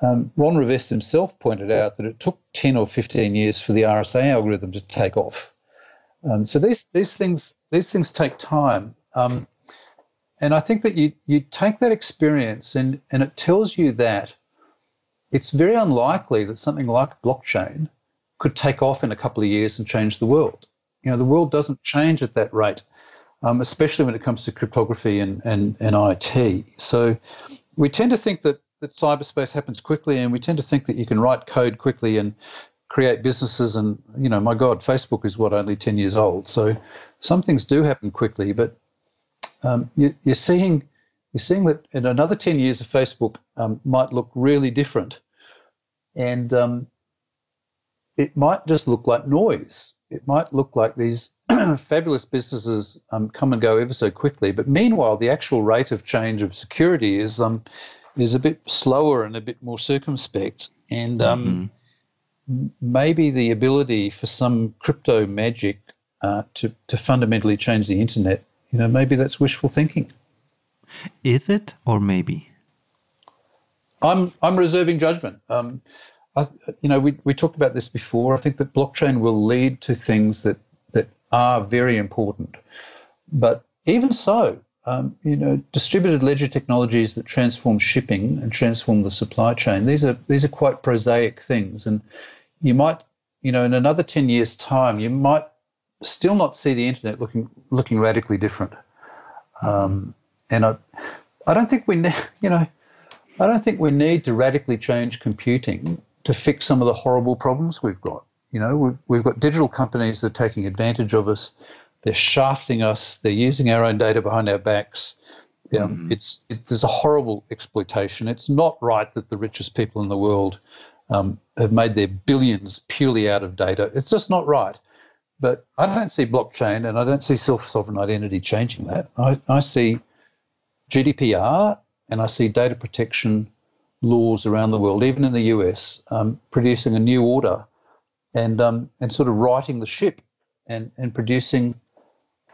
um, Ron Rivest himself pointed out that it took ten or fifteen years for the R S A algorithm to take off. Um, so these, these, things, these things take time. Um, And I think that you, you take that experience and, and it tells you that it's very unlikely that something like blockchain could take off in a couple of years and change the world. You know, the world doesn't change at that rate, um, especially when it comes to cryptography and, and, and I T. So we tend to think that, that cyberspace happens quickly, and we tend to think that you can write code quickly and create businesses and, you know, my God, Facebook is, what, only ten years old. So some things do happen quickly, but Um, you, you're seeing, you're seeing that in another ten years of Facebook um, might look really different, and um, it might just look like noise. It might look like these fabulous businesses um, come and go ever so quickly, but meanwhile, the actual rate of change of security is um, is a bit slower and a bit more circumspect, and um, mm-hmm. maybe the ability for some crypto magic uh, to to fundamentally change the internet. You know, maybe that's wishful thinking. Is it, or maybe? I'm I'm reserving judgment. Um, I, you know, we we talked about this before. I think that blockchain will lead to things that that are very important. But even so, um, you know, distributed ledger technologies that transform shipping and transform the supply chain, these are these are quite prosaic things. And you might, you know, in another ten years' time, you might still not see the internet looking looking radically different. Um, and I, I don't think we ne- you know, I don't think we need to radically change computing to fix some of the horrible problems we've got. You know, we've, we've got digital companies that are taking advantage of us. They're shafting us. They're using our own data behind our backs. Um, mm. It's it, there's a horrible exploitation. It's not right that the richest people in the world um, have made their billions purely out of data. It's just not right. But I don't see blockchain and I don't see self-sovereign identity changing that. I, I see G D P R and I see data protection laws around the world, even in the U S, um, producing a new order and um, and sort of righting the ship and and producing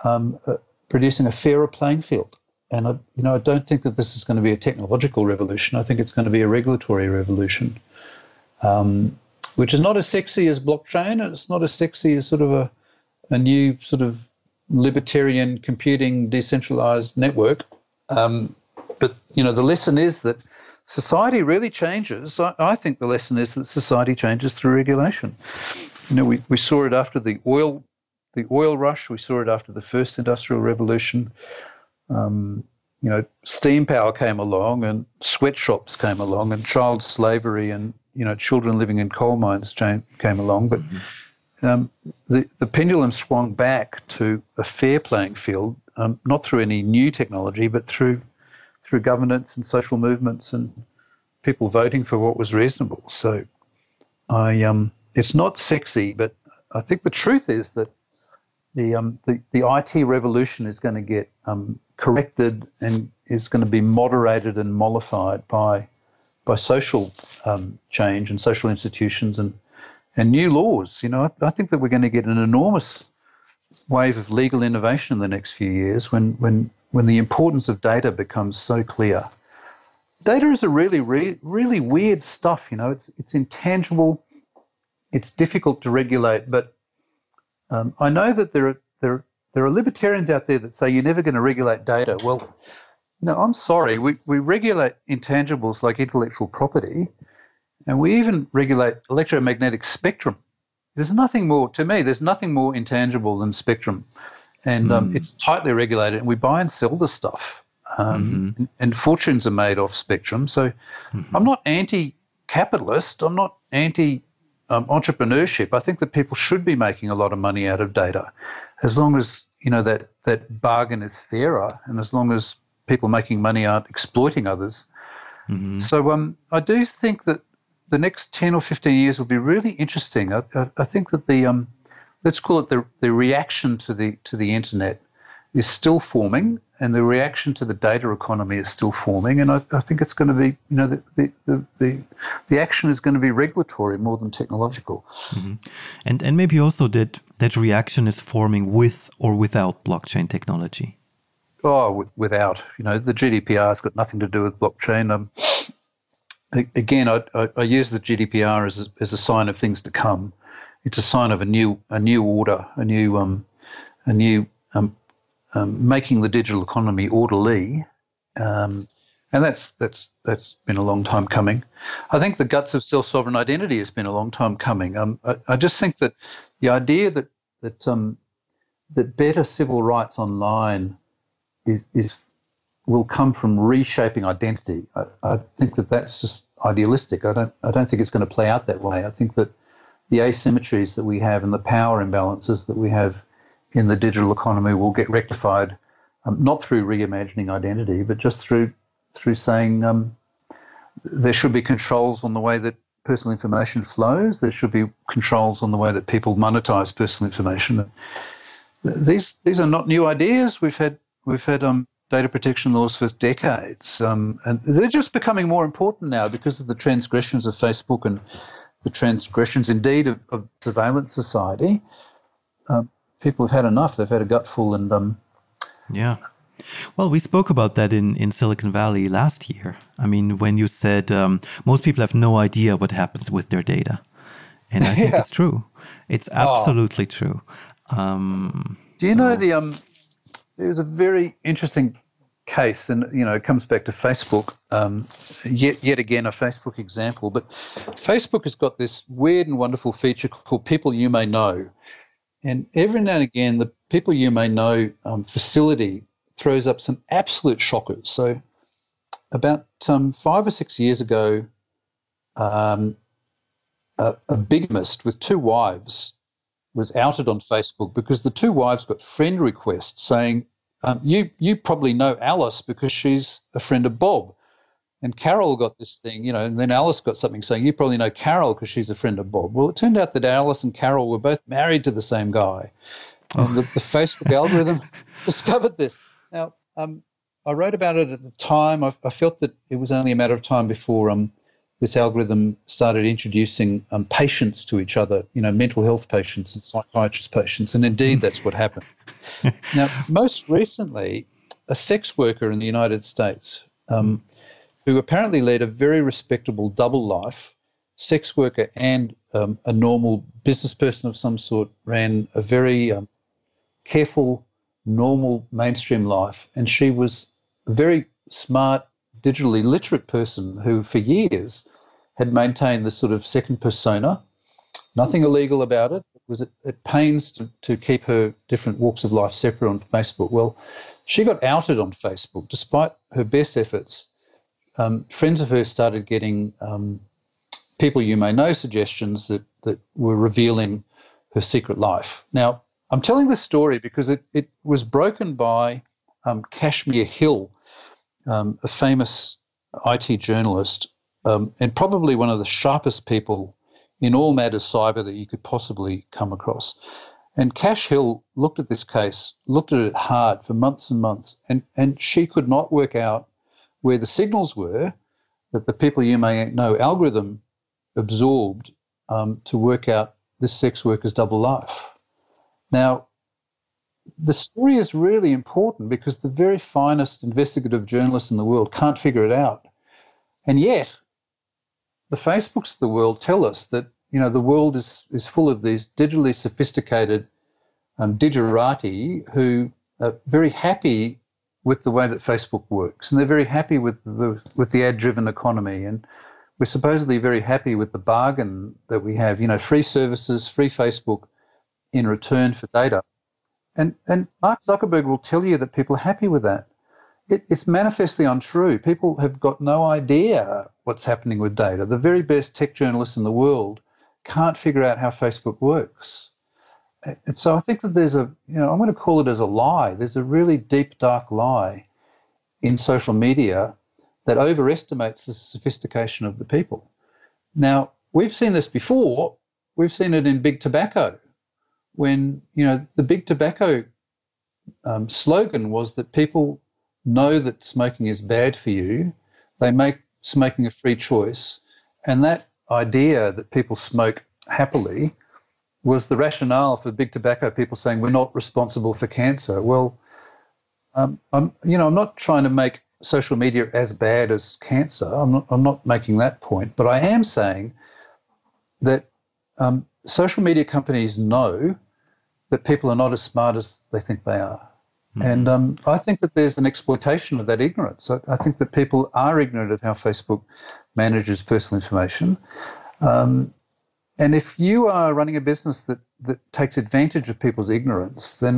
um, uh, producing a fairer playing field. And I, you know, I don't think that this is going to be a technological revolution. I think it's going to be a regulatory revolution. Um, which is not as sexy as blockchain, and it's not as sexy as sort of a, a new sort of libertarian computing decentralized network. Um, but, you know, the lesson is that society really changes. I, I think the lesson is that society changes through regulation. You know, we, we saw it after the oil, the oil rush. We saw it after the first industrial revolution. Um, you know, steam power came along and sweatshops came along and child slavery and, you know, children living in coal mines came along, but um, the, the pendulum swung back to a fair playing field, um, not through any new technology, but through through governance and social movements and people voting for what was reasonable. So I um, it's not sexy, but I think the truth is that the um, the, the I T revolution is going to get um, corrected and is going to be moderated and mollified by by social um, change and social institutions and, and new laws. You know, I, I think that we're going to get an enormous wave of legal innovation in the next few years when when, when the importance of data becomes so clear. Data is a really, re- really weird stuff, you know. It's, it's intangible. It's difficult to regulate. But um, I know that there are, there, there are libertarians out there that say you're never going to regulate data. Well, no, I'm sorry. We we regulate intangibles like intellectual property, and we even regulate electromagnetic spectrum. There's nothing more, to me, there's nothing more intangible than spectrum, and mm. um, it's tightly regulated, and we buy and sell this stuff, um, mm-hmm. and, and fortunes are made off spectrum. So mm-hmm. I'm not anti-capitalist. I'm not anti, um, entrepreneurship. I think that people should be making a lot of money out of data as long as, you know, that, that bargain is fairer and as long as people making money aren't exploiting others. Mm-hmm. So um, I do think that the next ten or fifteen years will be really interesting. I, I, I think that the um, let's call it the the reaction to the to the internet is still forming, and the reaction to the data economy is still forming. And I, I think it's going to be, you know, the the, the the the action is going to be regulatory more than technological. Mm-hmm. And and maybe also that that reaction is forming with or without blockchain technology. Oh, without, you know, the G D P R has got nothing to do with blockchain. Um, again, I, I, I use the G D P R as a, as a sign of things to come. It's a sign of a new a new order, a new um, a new um, um, making the digital economy orderly, um, and that's that's that's been a long time coming. I think the guts of self-sovereign identity has been a long time coming. Um, I, I just think that the idea that that um, that better civil rights online Is, is will come from reshaping identity. I, I think that that's just idealistic. I don't I don't think it's going to play out that way. I think that the asymmetries that we have and the power imbalances that we have in the digital economy will get rectified, um, not through reimagining identity, but just through through saying um, there should be controls on the way that personal information flows. There should be controls on the way that people monetize personal information. These these are not new ideas. We've had We've had um, data protection laws for decades, um, and they're just becoming more important now because of the transgressions of Facebook and the transgressions, indeed, of, of surveillance society. Um, people have had enough. They've had a gutful. And um, yeah. Well, we spoke about that in, in Silicon Valley last year. I mean, when you said um, most people have no idea what happens with their data. And I think yeah. it's true. It's absolutely oh. true. Um, Do you so. know the um? There was a very interesting case, and you know, it comes back to Facebook. Um, yet yet again, a Facebook example. But Facebook has got this weird and wonderful feature called People You May Know, and every now and again, the People You May Know um, facility throws up some absolute shockers. So about um, five or six years ago, um, a, a bigamist with two wives was outed on Facebook because the two wives got friend requests saying, um, you you probably know Alice because she's a friend of Bob. And Carol got this thing, you know, and then Alice got something saying, you probably know Carol because she's a friend of Bob. Well, it turned out that Alice and Carol were both married to the same guy. And oh. the, the Facebook algorithm discovered this. Now, um, I wrote about it at the time. I, I felt that it was only a matter of time before um, this algorithm started introducing um, patients to each other, you know, mental health patients and psychiatrist patients, and indeed that's what happened. Now, most recently, a sex worker in the United States um, who apparently led a very respectable double life, sex worker and um, a normal business person of some sort, ran a very um, careful, normal mainstream life, and she was a very smart, digitally literate person who for years had maintained this sort of second persona, nothing illegal about it. It was at pains to, to keep her different walks of life separate on Facebook. Well, she got outed on Facebook despite her best efforts. Um, friends of hers started getting um, People You May Know suggestions that, that were revealing her secret life. Now, I'm telling this story because it, it was broken by um, Kashmir Hill, Um, a famous I T journalist, um, and probably one of the sharpest people in all matters cyber that you could possibly come across. And Cash Hill looked at this case, looked at it hard for months and months, and, and she could not work out where the signals were that the People You May Know algorithm absorbed um, to work out this sex worker's double life. Now, the story is really important because the very finest investigative journalists in the world can't figure it out. And yet the Facebooks of the world tell us that, you know, the world is, is full of these digitally sophisticated um, digerati who are very happy with the way that Facebook works, and they're very happy with the, with the ad-driven economy, and we're supposedly very happy with the bargain that we have, you know, free services, free Facebook in return for data. And and Mark Zuckerberg will tell you that people are happy with that. It, it's manifestly untrue. People have got no idea what's happening with data. The very best tech journalists in the world can't figure out how Facebook works. And so I think that there's a, you know, I'm going to call it as a lie. There's a really deep, dark lie in social media that overestimates the sophistication of the people. Now, we've seen this before. We've seen it in big tobacco, when, you know, the big tobacco um, slogan was that people know that smoking is bad for you. They make smoking a free choice. And that idea that people smoke happily was the rationale for big tobacco people saying we're not responsible for cancer. Well, um, I'm, you know, I'm not trying to make social media as bad as cancer. I'm not, I'm not making that point. But I am saying that um, social media companies know that people are not as smart as they think they are. Mm-hmm. And um, I think that there's an exploitation of that ignorance. I, I think that people are ignorant of how Facebook manages personal information. Um, and if you are running a business that, that takes advantage of people's ignorance, then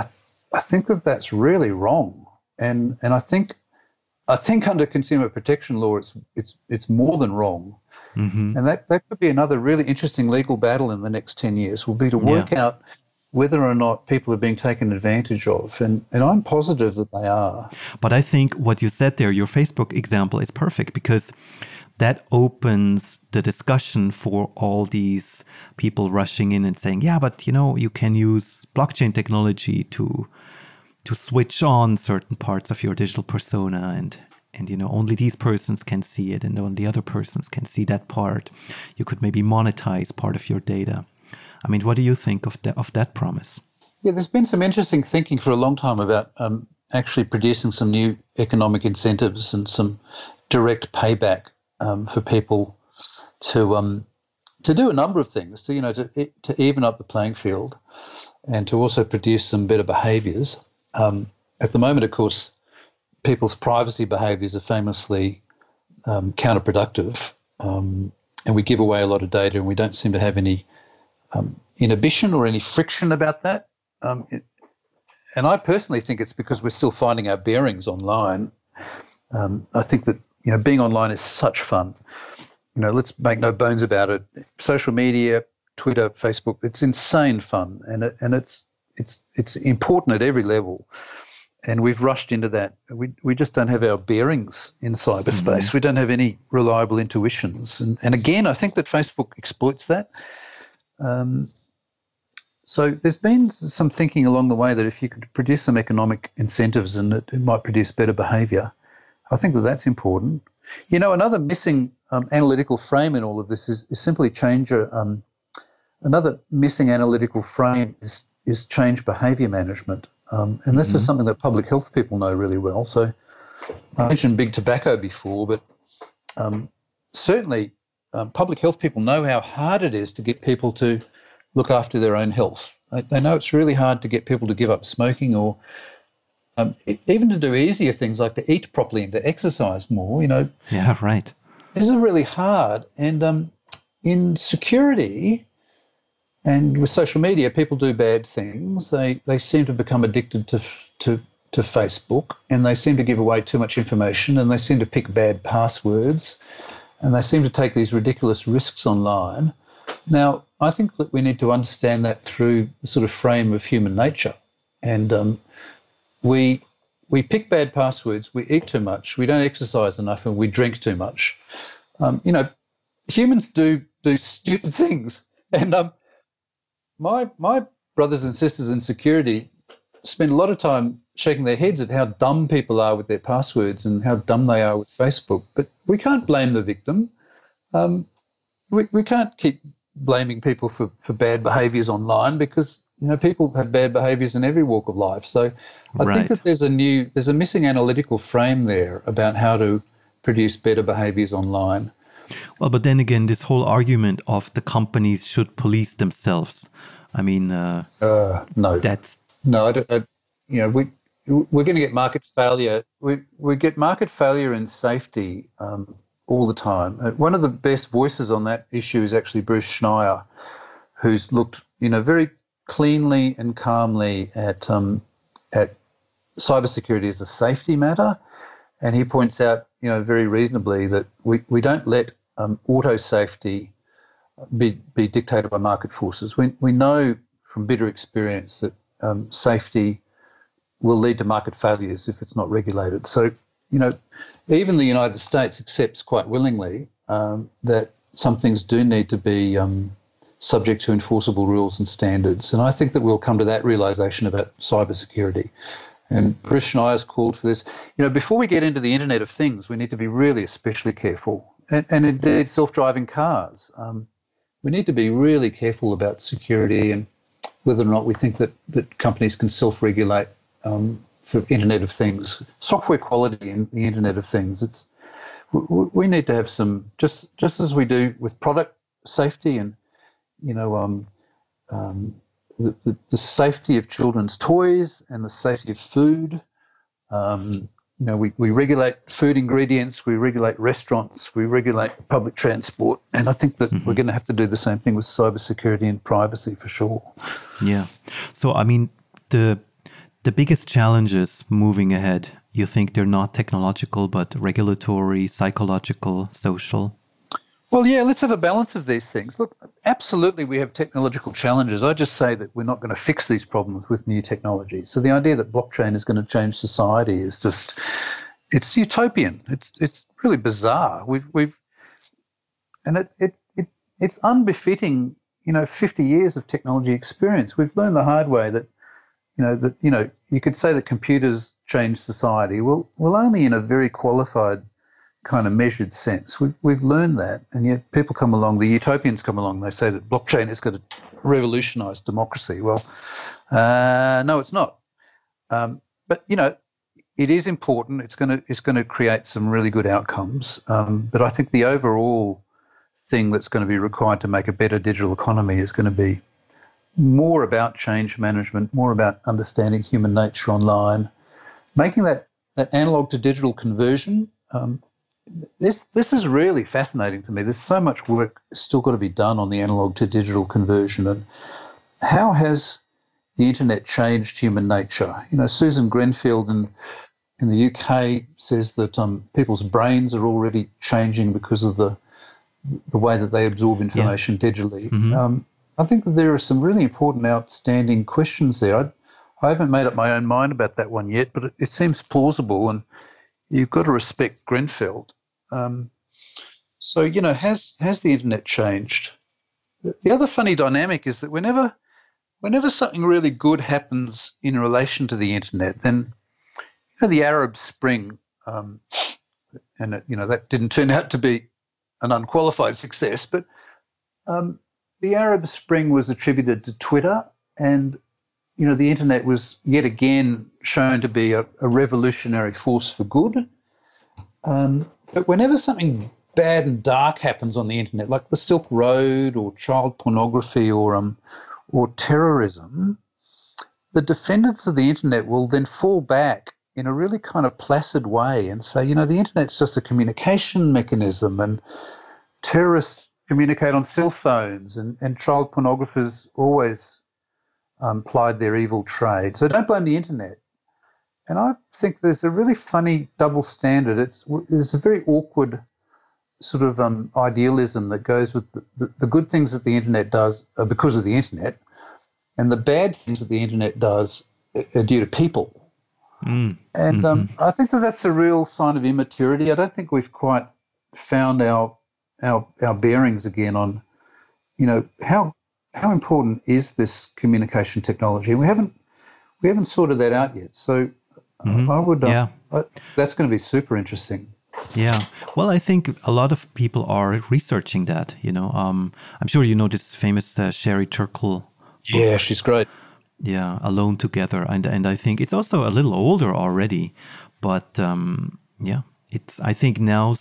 I, th- I think that that's really wrong. And and I think I think under consumer protection law, it's it's it's more than wrong. Mm-hmm. And that, that could be another really interesting legal battle in the next ten years, will be to work yeah. out whether or not people are being taken advantage of. And, and I'm positive that they are. But I think what you said there, your Facebook example, is perfect, because that opens the discussion for all these people rushing in and saying, yeah, but, you know, you can use blockchain technology to to switch on certain parts of your digital persona, and And, you know, only these persons can see it, and only other persons can see that part. You could maybe monetize part of your data. I mean, what do you think of, the, of that promise? Yeah, there's been some interesting thinking for a long time about um, actually producing some new economic incentives and some direct payback um, for people to um, to do a number of things, to, you know, to, to even up the playing field. and to also produce some better behaviours. Um, at the moment, of course, people's privacy behaviours are famously um, counterproductive, um, and we give away a lot of data, and we don't seem to have any um, inhibition or any friction about that. Um, it, and I personally think it's because we're still finding our bearings online. Um, I think that, you know, being online is such fun. You know, let's make no bones about it. Social media, Twitter, Facebook, it's insane fun, and it, and it's it's it's important at every level. And we've rushed into that. We we just don't have our bearings in cyberspace. Mm-hmm. We don't have any reliable intuitions. And and again, I think that Facebook exploits that. Um, so there's been some thinking along the way that if you could produce some economic incentives, and it, it might produce better behaviour. I think that that's important. You know, another missing um, analytical frame in all of this is, is simply change. Um, another missing analytical frame is is change behaviour management. Um, and this mm-hmm. is something that public health people know really well. So I mentioned big tobacco before, but um, certainly um, public health people know how hard it is to get people to look after their own health. They, they know it's really hard to get people to give up smoking, or um, even to do easier things like to eat properly and to exercise more, you know. Yeah, right. This is really hard. And um, in security... and with social media, people do bad things. They they seem to become addicted to to to Facebook, and they seem to give away too much information, and they seem to pick bad passwords, and they seem to take these ridiculous risks online. Now, I think that we need to understand that through the sort of frame of human nature, and um, we we pick bad passwords, we eat too much, we don't exercise enough, and we drink too much. Um, you know, humans do do stupid things, and um. My my brothers and sisters in security spend a lot of time shaking their heads at how dumb people are with their passwords and how dumb they are with Facebook. But we can't blame the victim. Um, we we can't keep blaming people for, for bad behaviours online, because you know people have bad behaviours in every walk of life. So I right. think that there's a new there's a missing analytical frame there about how to produce better behaviours online. Well, but then again, this whole argument of the companies should police themselves. I mean, uh, uh, no, that's no, I don't, I, you know, we we're going to get market failure. We we get market failure in safety um, all the time. One of the best voices on that issue is actually Bruce Schneier, who's looked, you know, very cleanly and calmly at um, at cybersecurity as a safety matter, and he points out, you know, very reasonably that we, we don't let um, auto safety be be dictated by market forces. We we know from bitter experience that um, safety will lead to market failures if it's not regulated. So, you know, even the United States accepts quite willingly um, that some things do need to be um, subject to enforceable rules and standards. And I think that we'll come to that realisation about cybersecurity. And Bruce Schneier has called for this. You know, before we get into the Internet of Things, we need to be really especially careful. And, and indeed, self-driving cars. Um, we need to be really careful about security and whether or not we think that, that companies can self-regulate um, for Internet of Things. Software quality in the Internet of Things. It's we, we need to have some, just just as we do with product safety and, you know, um, um The, the, the safety of children's toys and the safety of food. Um, you know, we, we regulate food ingredients, we regulate restaurants, we regulate public transport, and I think that mm-hmm. we're going to have to do the same thing with cybersecurity and privacy for sure. Yeah. So, I mean, the the biggest challenges moving ahead, you think they're not technological, but regulatory, psychological, social? Well, yeah, let's have a balance of these things. Look, absolutely we have technological challenges. I just say that we're not going to fix these problems with new technology. So the idea that blockchain is going to change society is just, it's utopian. It's it's really bizarre. We've we've and it it, it it's unbefitting, you know, fifty years of technology experience. We've learned the hard way that you know that you know, you could say that computers change society. Well, well only in a very qualified kind of measured sense. We've, we've learned that, and yet people come along, the utopians come along, they say that blockchain is going to revolutionize democracy. Well, uh, no, it's not. Um, but, you know, it is important. It's going to, it's going to create some really good outcomes. Um, but I think the overall thing that's going to be required to make a better digital economy is going to be more about change management, more about understanding human nature online, making that, that analog to digital conversion. Um, this this is really fascinating to me. There's so much work still got to be done on the analog to digital conversion, and how has the internet changed human nature? You know, Susan Grenfield in, in the U K says that um, people's brains are already changing because of the the way that they absorb information yeah. digitally. Mm-hmm. Um, I think that there are some really important outstanding questions there. I, I haven't made up my own mind about that one yet, but it, it seems plausible, and you've got to respect Grenfell. Um, so, you know, has has the internet changed? The other funny dynamic is that whenever whenever something really good happens in relation to the internet, then, you know, the Arab Spring, um, and, it, you know, that didn't turn out to be an unqualified success, but um, the Arab Spring was attributed to Twitter, and, you know, the internet was yet again shown to be a, a revolutionary force for good. Um, but whenever something bad and dark happens on the internet, like the Silk Road or child pornography or um, or terrorism, the defendants of the internet will then fall back in a really kind of placid way and say, you know, the internet's just a communication mechanism, and terrorists communicate on cell phones, and, and child pornographers always um, plied their evil trade. So don't blame the internet. And I think there's a really funny double standard. It's there's a very awkward sort of um, idealism that goes with the, the, the good things that the internet does are because of the internet, and the bad things that the internet does are due to people. Mm. And um, mm-hmm. I think that that's a real sign of immaturity. I don't think we've quite found our our our bearings again on, you know, how how important is this communication technology? We haven't we haven't sorted that out yet. So mm-hmm. I would uh, yeah. I, that's going to be super interesting. Yeah. Well, I think a lot of people are researching that. You know, um, I'm sure you know this famous uh, Sherry Turkle book. Yeah, she's great. Yeah, Alone Together, and and I think it's also a little older already, but um, yeah, it's I think now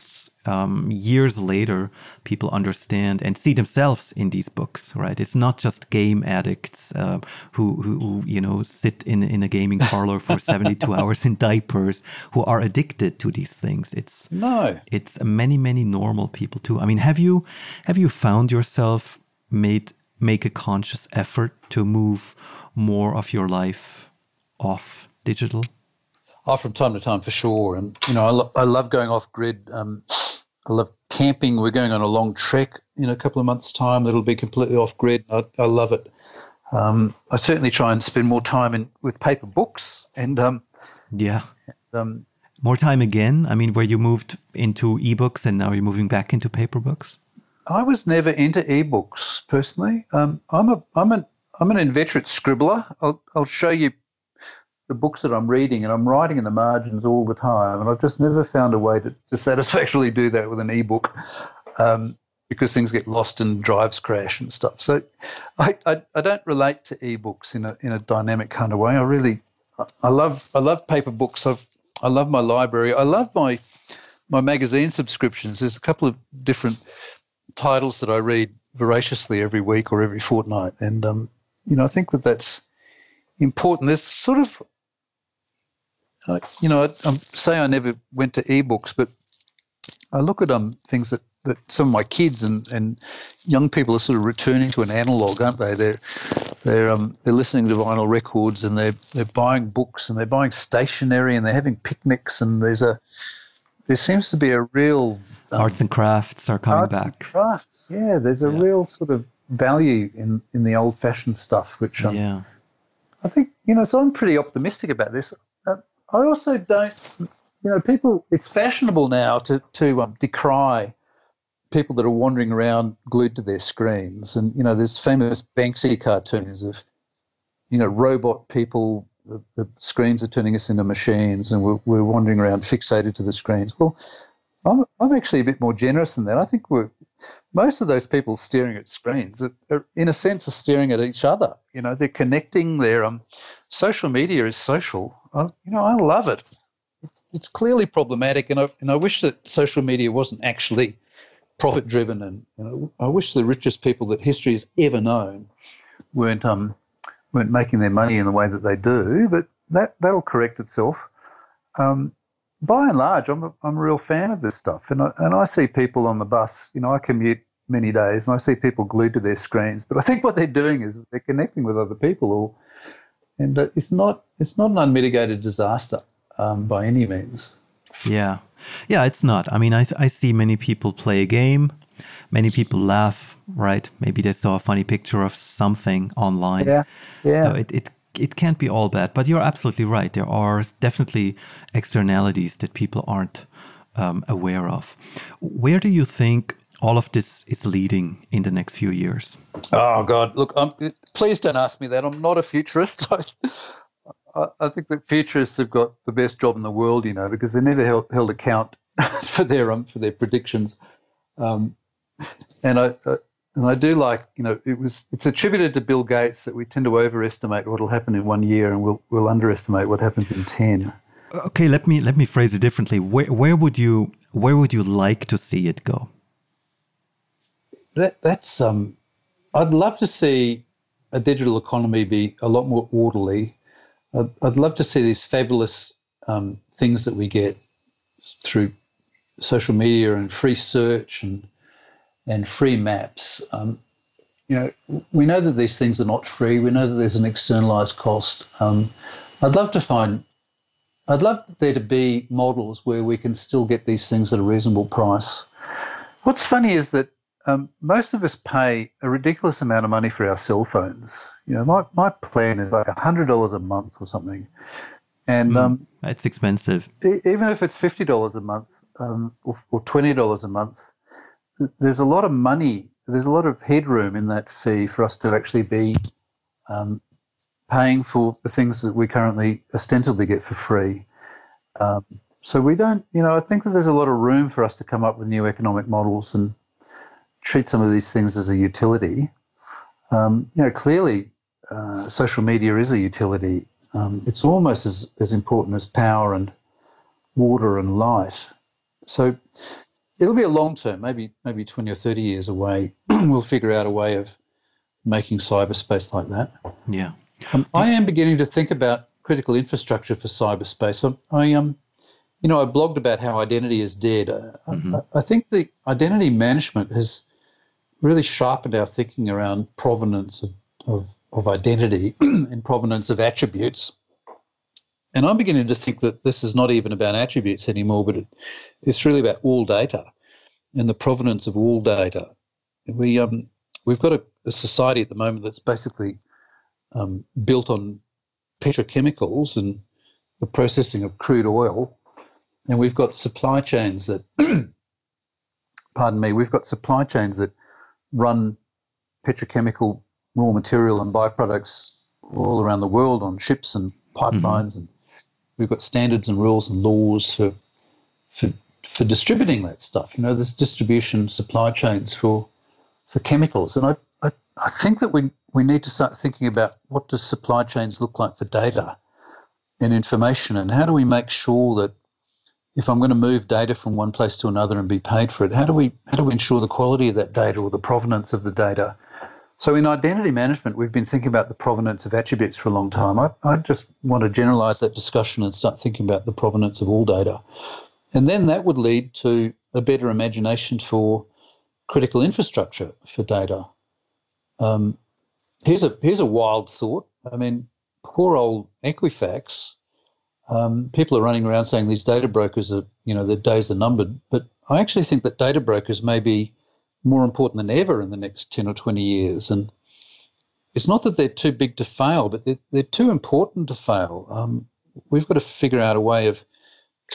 um, years later people understand and see themselves in these books, right? It's not just game addicts uh, who, who who you know sit in in a gaming parlor for seventy-two hours in diapers who are addicted to these things. It's no, it's many many normal people too. I mean, have you have you found yourself made make a conscious effort to move more of your life off digital? Oh, from time to time, for sure. And, you know, I, lo- I love going off grid. Um, I love camping. We're going on a long trek in a couple of months' time. It'll be completely off grid. I, I love it. Um, I certainly try and spend more time in with paper books and um, yeah, um, more time again. I mean, where you moved into ebooks and now you're moving back into paper books. I was never into ebooks personally. Um, I'm a I'm an I'm an inveterate scribbler. I'll I'll show you the books that I'm reading, and I'm writing in the margins all the time. And I've just never found a way to, to satisfactorily do that with an ebook, um, because things get lost and drives crash and stuff. So I, I I don't relate to ebooks in a in a dynamic kind of way. I really I love I love paper books. I've I love my library. I love my my magazine subscriptions. There's a couple of different titles that I read voraciously every week or every fortnight, and um, you know, I think that that's important. There's sort of, uh, you know, I, I say I never went to ebooks, but I look at um things that, that some of my kids and, and young people are sort of returning to an analog, aren't they? They're they're um they're listening to vinyl records, and they're they're buying books, and they're buying stationery, and they're having picnics, and there's a There seems to be a real... Um, arts and crafts are coming arts back. Arts and crafts, yeah. There's a yeah. real sort of value in, in the old-fashioned stuff, which um, yeah. I think, you know, so I'm pretty optimistic about this. Uh, I also don't, you know, people, it's fashionable now to, to um, decry people that are wandering around glued to their screens. And, you know, there's famous Banksy cartoons of, you know, robot people. The, the screens are turning us into machines, and we're, we're wandering around fixated to the screens. Well, I'm, I'm actually a bit more generous than that. I think we're most of those people staring at screens are, are in a sense are staring at each other. You know, they're connecting. Their um, social media is social. I, you know, I love it. It's it's clearly problematic, and I and I wish that social media wasn't actually profit driven, and you know, I wish the richest people that history has ever known weren't um weren't making their money in the way that they do, but that that'll correct itself. Um, by and large, I'm a, I'm a real fan of this stuff, and I, and I see people on the bus. You know, I commute many days, and I see people glued to their screens. But I think what they're doing is they're connecting with other people, or, and it's not it's not an unmitigated disaster um, by any means. Yeah, yeah, it's not. I mean, I I see many people play a game. Many people laugh, right? Maybe they saw a funny picture of something online. Yeah, yeah. So it, it, it can't be all bad. But you're absolutely right. There are definitely externalities that people aren't um, aware of. Where do you think all of this is leading in the next few years? Oh, God. Look, I'm, please don't ask me that. I'm not a futurist. I, I think that futurists have got the best job in the world, you know, because they're never held, held account for their um, for their predictions. Um And I uh, and I do like, you know, it was it's attributed to Bill Gates that we tend to overestimate what will happen in one year and we'll we'll underestimate what happens in ten. Okay, let me let me phrase it differently. Where where would you where would you like to see it go? That that's um, I'd love to see a digital economy be a lot more orderly. I'd, I'd love to see these fabulous um, things that we get through social media and free search and. and free maps. Um, you know, we know that these things are not free. We know that there's an externalized cost. Um, I'd love to find, I'd love there to be models where we can still get these things at a reasonable price. What's funny is that um, most of us pay a ridiculous amount of money for our cell phones. You know, my, my plan is like one hundred dollars a month or something. And mm, um, it's expensive. E- even if it's fifty dollars a month um, or, or twenty dollars a month, there's a lot of money, there's a lot of headroom in that fee for us to actually be um, paying for the things that we currently ostensibly get for free. Um, so we don't, you know, I think that there's a lot of room for us to come up with new economic models and treat some of these things as a utility. Um, you know, clearly uh, social media is a utility. Um, it's almost as, as important as power and water and light. So it'll be a long term, maybe maybe twenty or thirty years away. We'll figure out a way of making cyberspace like that. Yeah, um, I am beginning to think about critical infrastructure for cyberspace. I, I um, you know, I blogged about how identity is dead. I, mm-hmm. I, I think the identity management has really sharpened our thinking around provenance of of, of identity and provenance of attributes. And I'm beginning to think that this is not even about attributes anymore, but it, it's really about all data and the provenance of all data. We, um, we've got a, a society at the moment that's basically um, built on petrochemicals and the processing of crude oil, and we've got supply chains that, pardon me, we've got supply chains that run petrochemical raw material and byproducts all around the world on ships and pipelines, mm-hmm. and we've got standards and rules and laws for, for for distributing that stuff. You know, there's distribution supply chains for for chemicals, and I I, I think that we, we need to start thinking about what does supply chains look like for data and information, and how do we make sure that if I'm going to move data from one place to another and be paid for it, how do we how do we ensure the quality of that data or the provenance of the data? So in identity management, we've been thinking about the provenance of attributes for a long time. I, I just want to generalize that discussion and start thinking about the provenance of all data. And then that would lead to a better imagination for critical infrastructure for data. Um, here's a here's a wild thought. I mean, poor old Equifax, um, people are running around saying these data brokers are, you know, their days are numbered. But I actually think that data brokers may be more important than ever in the next ten or twenty years. And it's not that they're too big to fail, but they're, they're too important to fail. Um, we've got to figure out a way of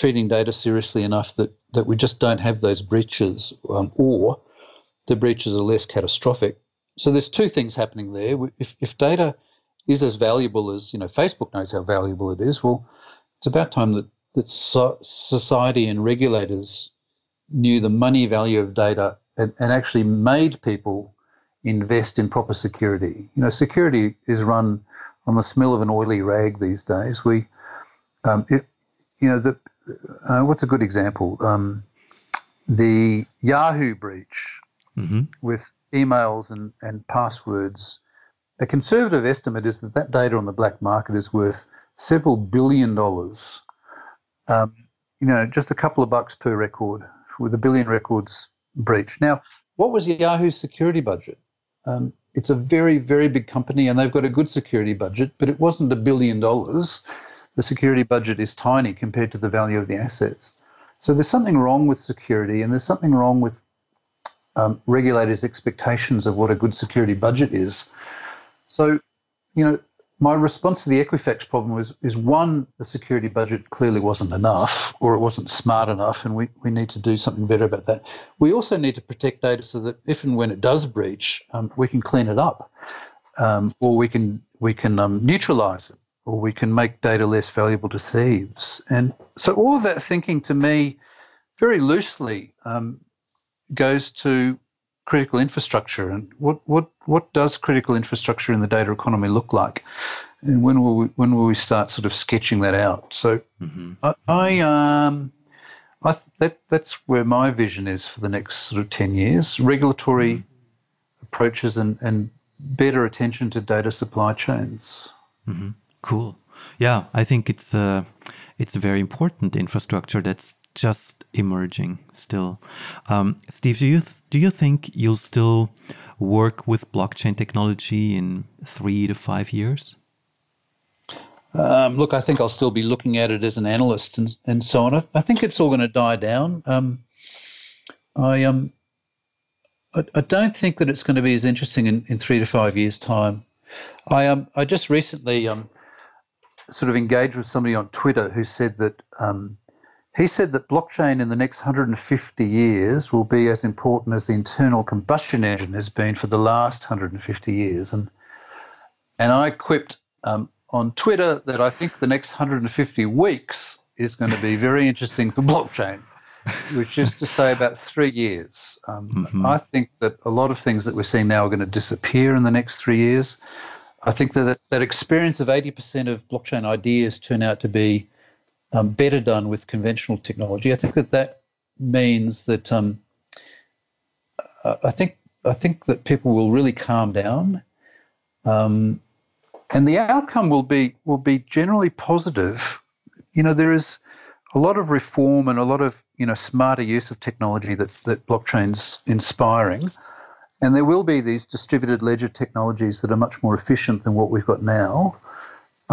treating data seriously enough that, that we just don't have those breaches, um, or the breaches are less catastrophic. So there's two things happening there. If, if data is as valuable as, you know, Facebook knows how valuable it is, well, it's about time that, that so- society and regulators knew the money value of data and actually made people invest in proper security. You know, security is run on the smell of an oily rag these days. We, um, it, you know, the, uh, what's a good example? Um, the Yahoo breach, mm-hmm. with emails and, and passwords A conservative estimate is that that data on the black market is worth several billion dollars. Um, you know, just a couple of bucks per record with a billion records breached. Now, what was Yahoo's security budget? Um, it's a very, very big company and they've got a good security budget, but it wasn't a billion dollars. The security budget is tiny compared to the value of the assets. So there's something wrong with security and there's something wrong with um, regulators' expectations of what a good security budget is. So, you know, my response to the Equifax problem was, is one, the security budget clearly wasn't enough or it wasn't smart enough and we, we need to do something better about that. We also need to protect data so that if and when it does breach, um, we can clean it up um, or we can we can um, neutralise it or we can make data less valuable to thieves. And so all of that thinking to me very loosely um, goes to critical infrastructure and what what what does critical infrastructure in the data economy look like, and when will we, when will we start sort of sketching that out? So mm-hmm. I, I um I that that's where my vision is for the next sort of ten years: regulatory approaches and and better attention to data supply chains. Mm-hmm. Cool. Yeah, I think it's uh it's a very important infrastructure that's just emerging still. Um, Steve, do you th- do you think you'll still work with blockchain technology in three to five years? Um, look, I think I'll still be looking at it as an analyst and, and so on. I, I think it's all going to die down. Um, I um, I, I don't think that it's going to be as interesting in, in three to five years' time. I um, I just recently um, sort of engaged with somebody on Twitter who said that. Um, He said that blockchain in the next one hundred fifty years will be as important as the internal combustion engine has been for the last one hundred fifty years. And and I quipped um, on Twitter that I think the next one hundred fifty weeks is going to be very interesting for blockchain, which is to say about three years. Um, mm-hmm. I think that a lot of things that we're seeing now are going to disappear in the next three years. I think that that experience of eighty percent of blockchain ideas turn out to be Um, better done with conventional technology. I think that that means that um, I think I think that people will really calm down, um, and the outcome will be will be generally positive. You know, there is a lot of reform and a lot of you know smarter use of technology that that blockchain's inspiring, and there will be these distributed ledger technologies that are much more efficient than what we've got now.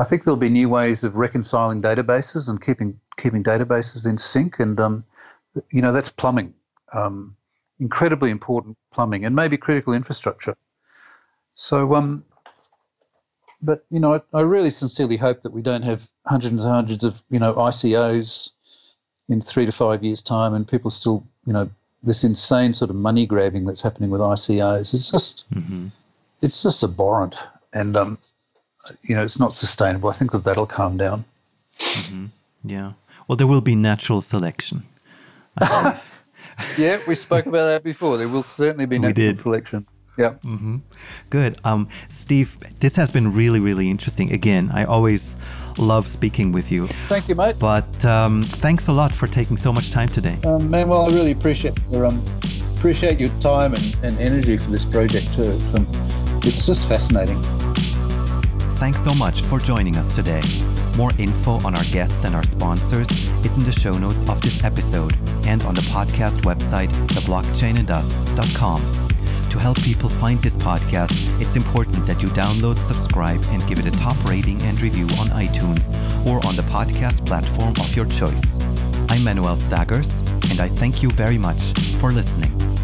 I think there'll be new ways of reconciling databases and keeping keeping databases in sync, and um, you know that's plumbing, um, incredibly important plumbing, and maybe critical infrastructure. So, um, but you know, I, I really sincerely hope that we don't have hundreds and hundreds of you know I C Os in three to five years' time, and people still you know this insane sort of money grabbing that's happening with I C Os. It's just mm-hmm. it's just abhorrent, and um. You know, it's not sustainable. I think that that'll calm down. Mm-hmm. Yeah. Well, there will be natural selection. I yeah, we spoke about that before. There will certainly be natural selection. Yeah. Mm-hmm. Good. Um, Steve, this has been really, really interesting. Again, I always love speaking with you. Thank you, mate. But um, thanks a lot for taking so much time today. Um, Manuel, I really appreciate your um, appreciate your time and, and energy for this project too. It's um, it's just fascinating. Thanks so much for joining us today. More info on our guests and our sponsors is in the show notes of this episode and on the podcast website, the blockchain and us dot com. To help people find this podcast, it's important that you download, subscribe, and give it a top rating and review on iTunes or on the podcast platform of your choice. I'm Manuel Staggers, and I thank you very much for listening.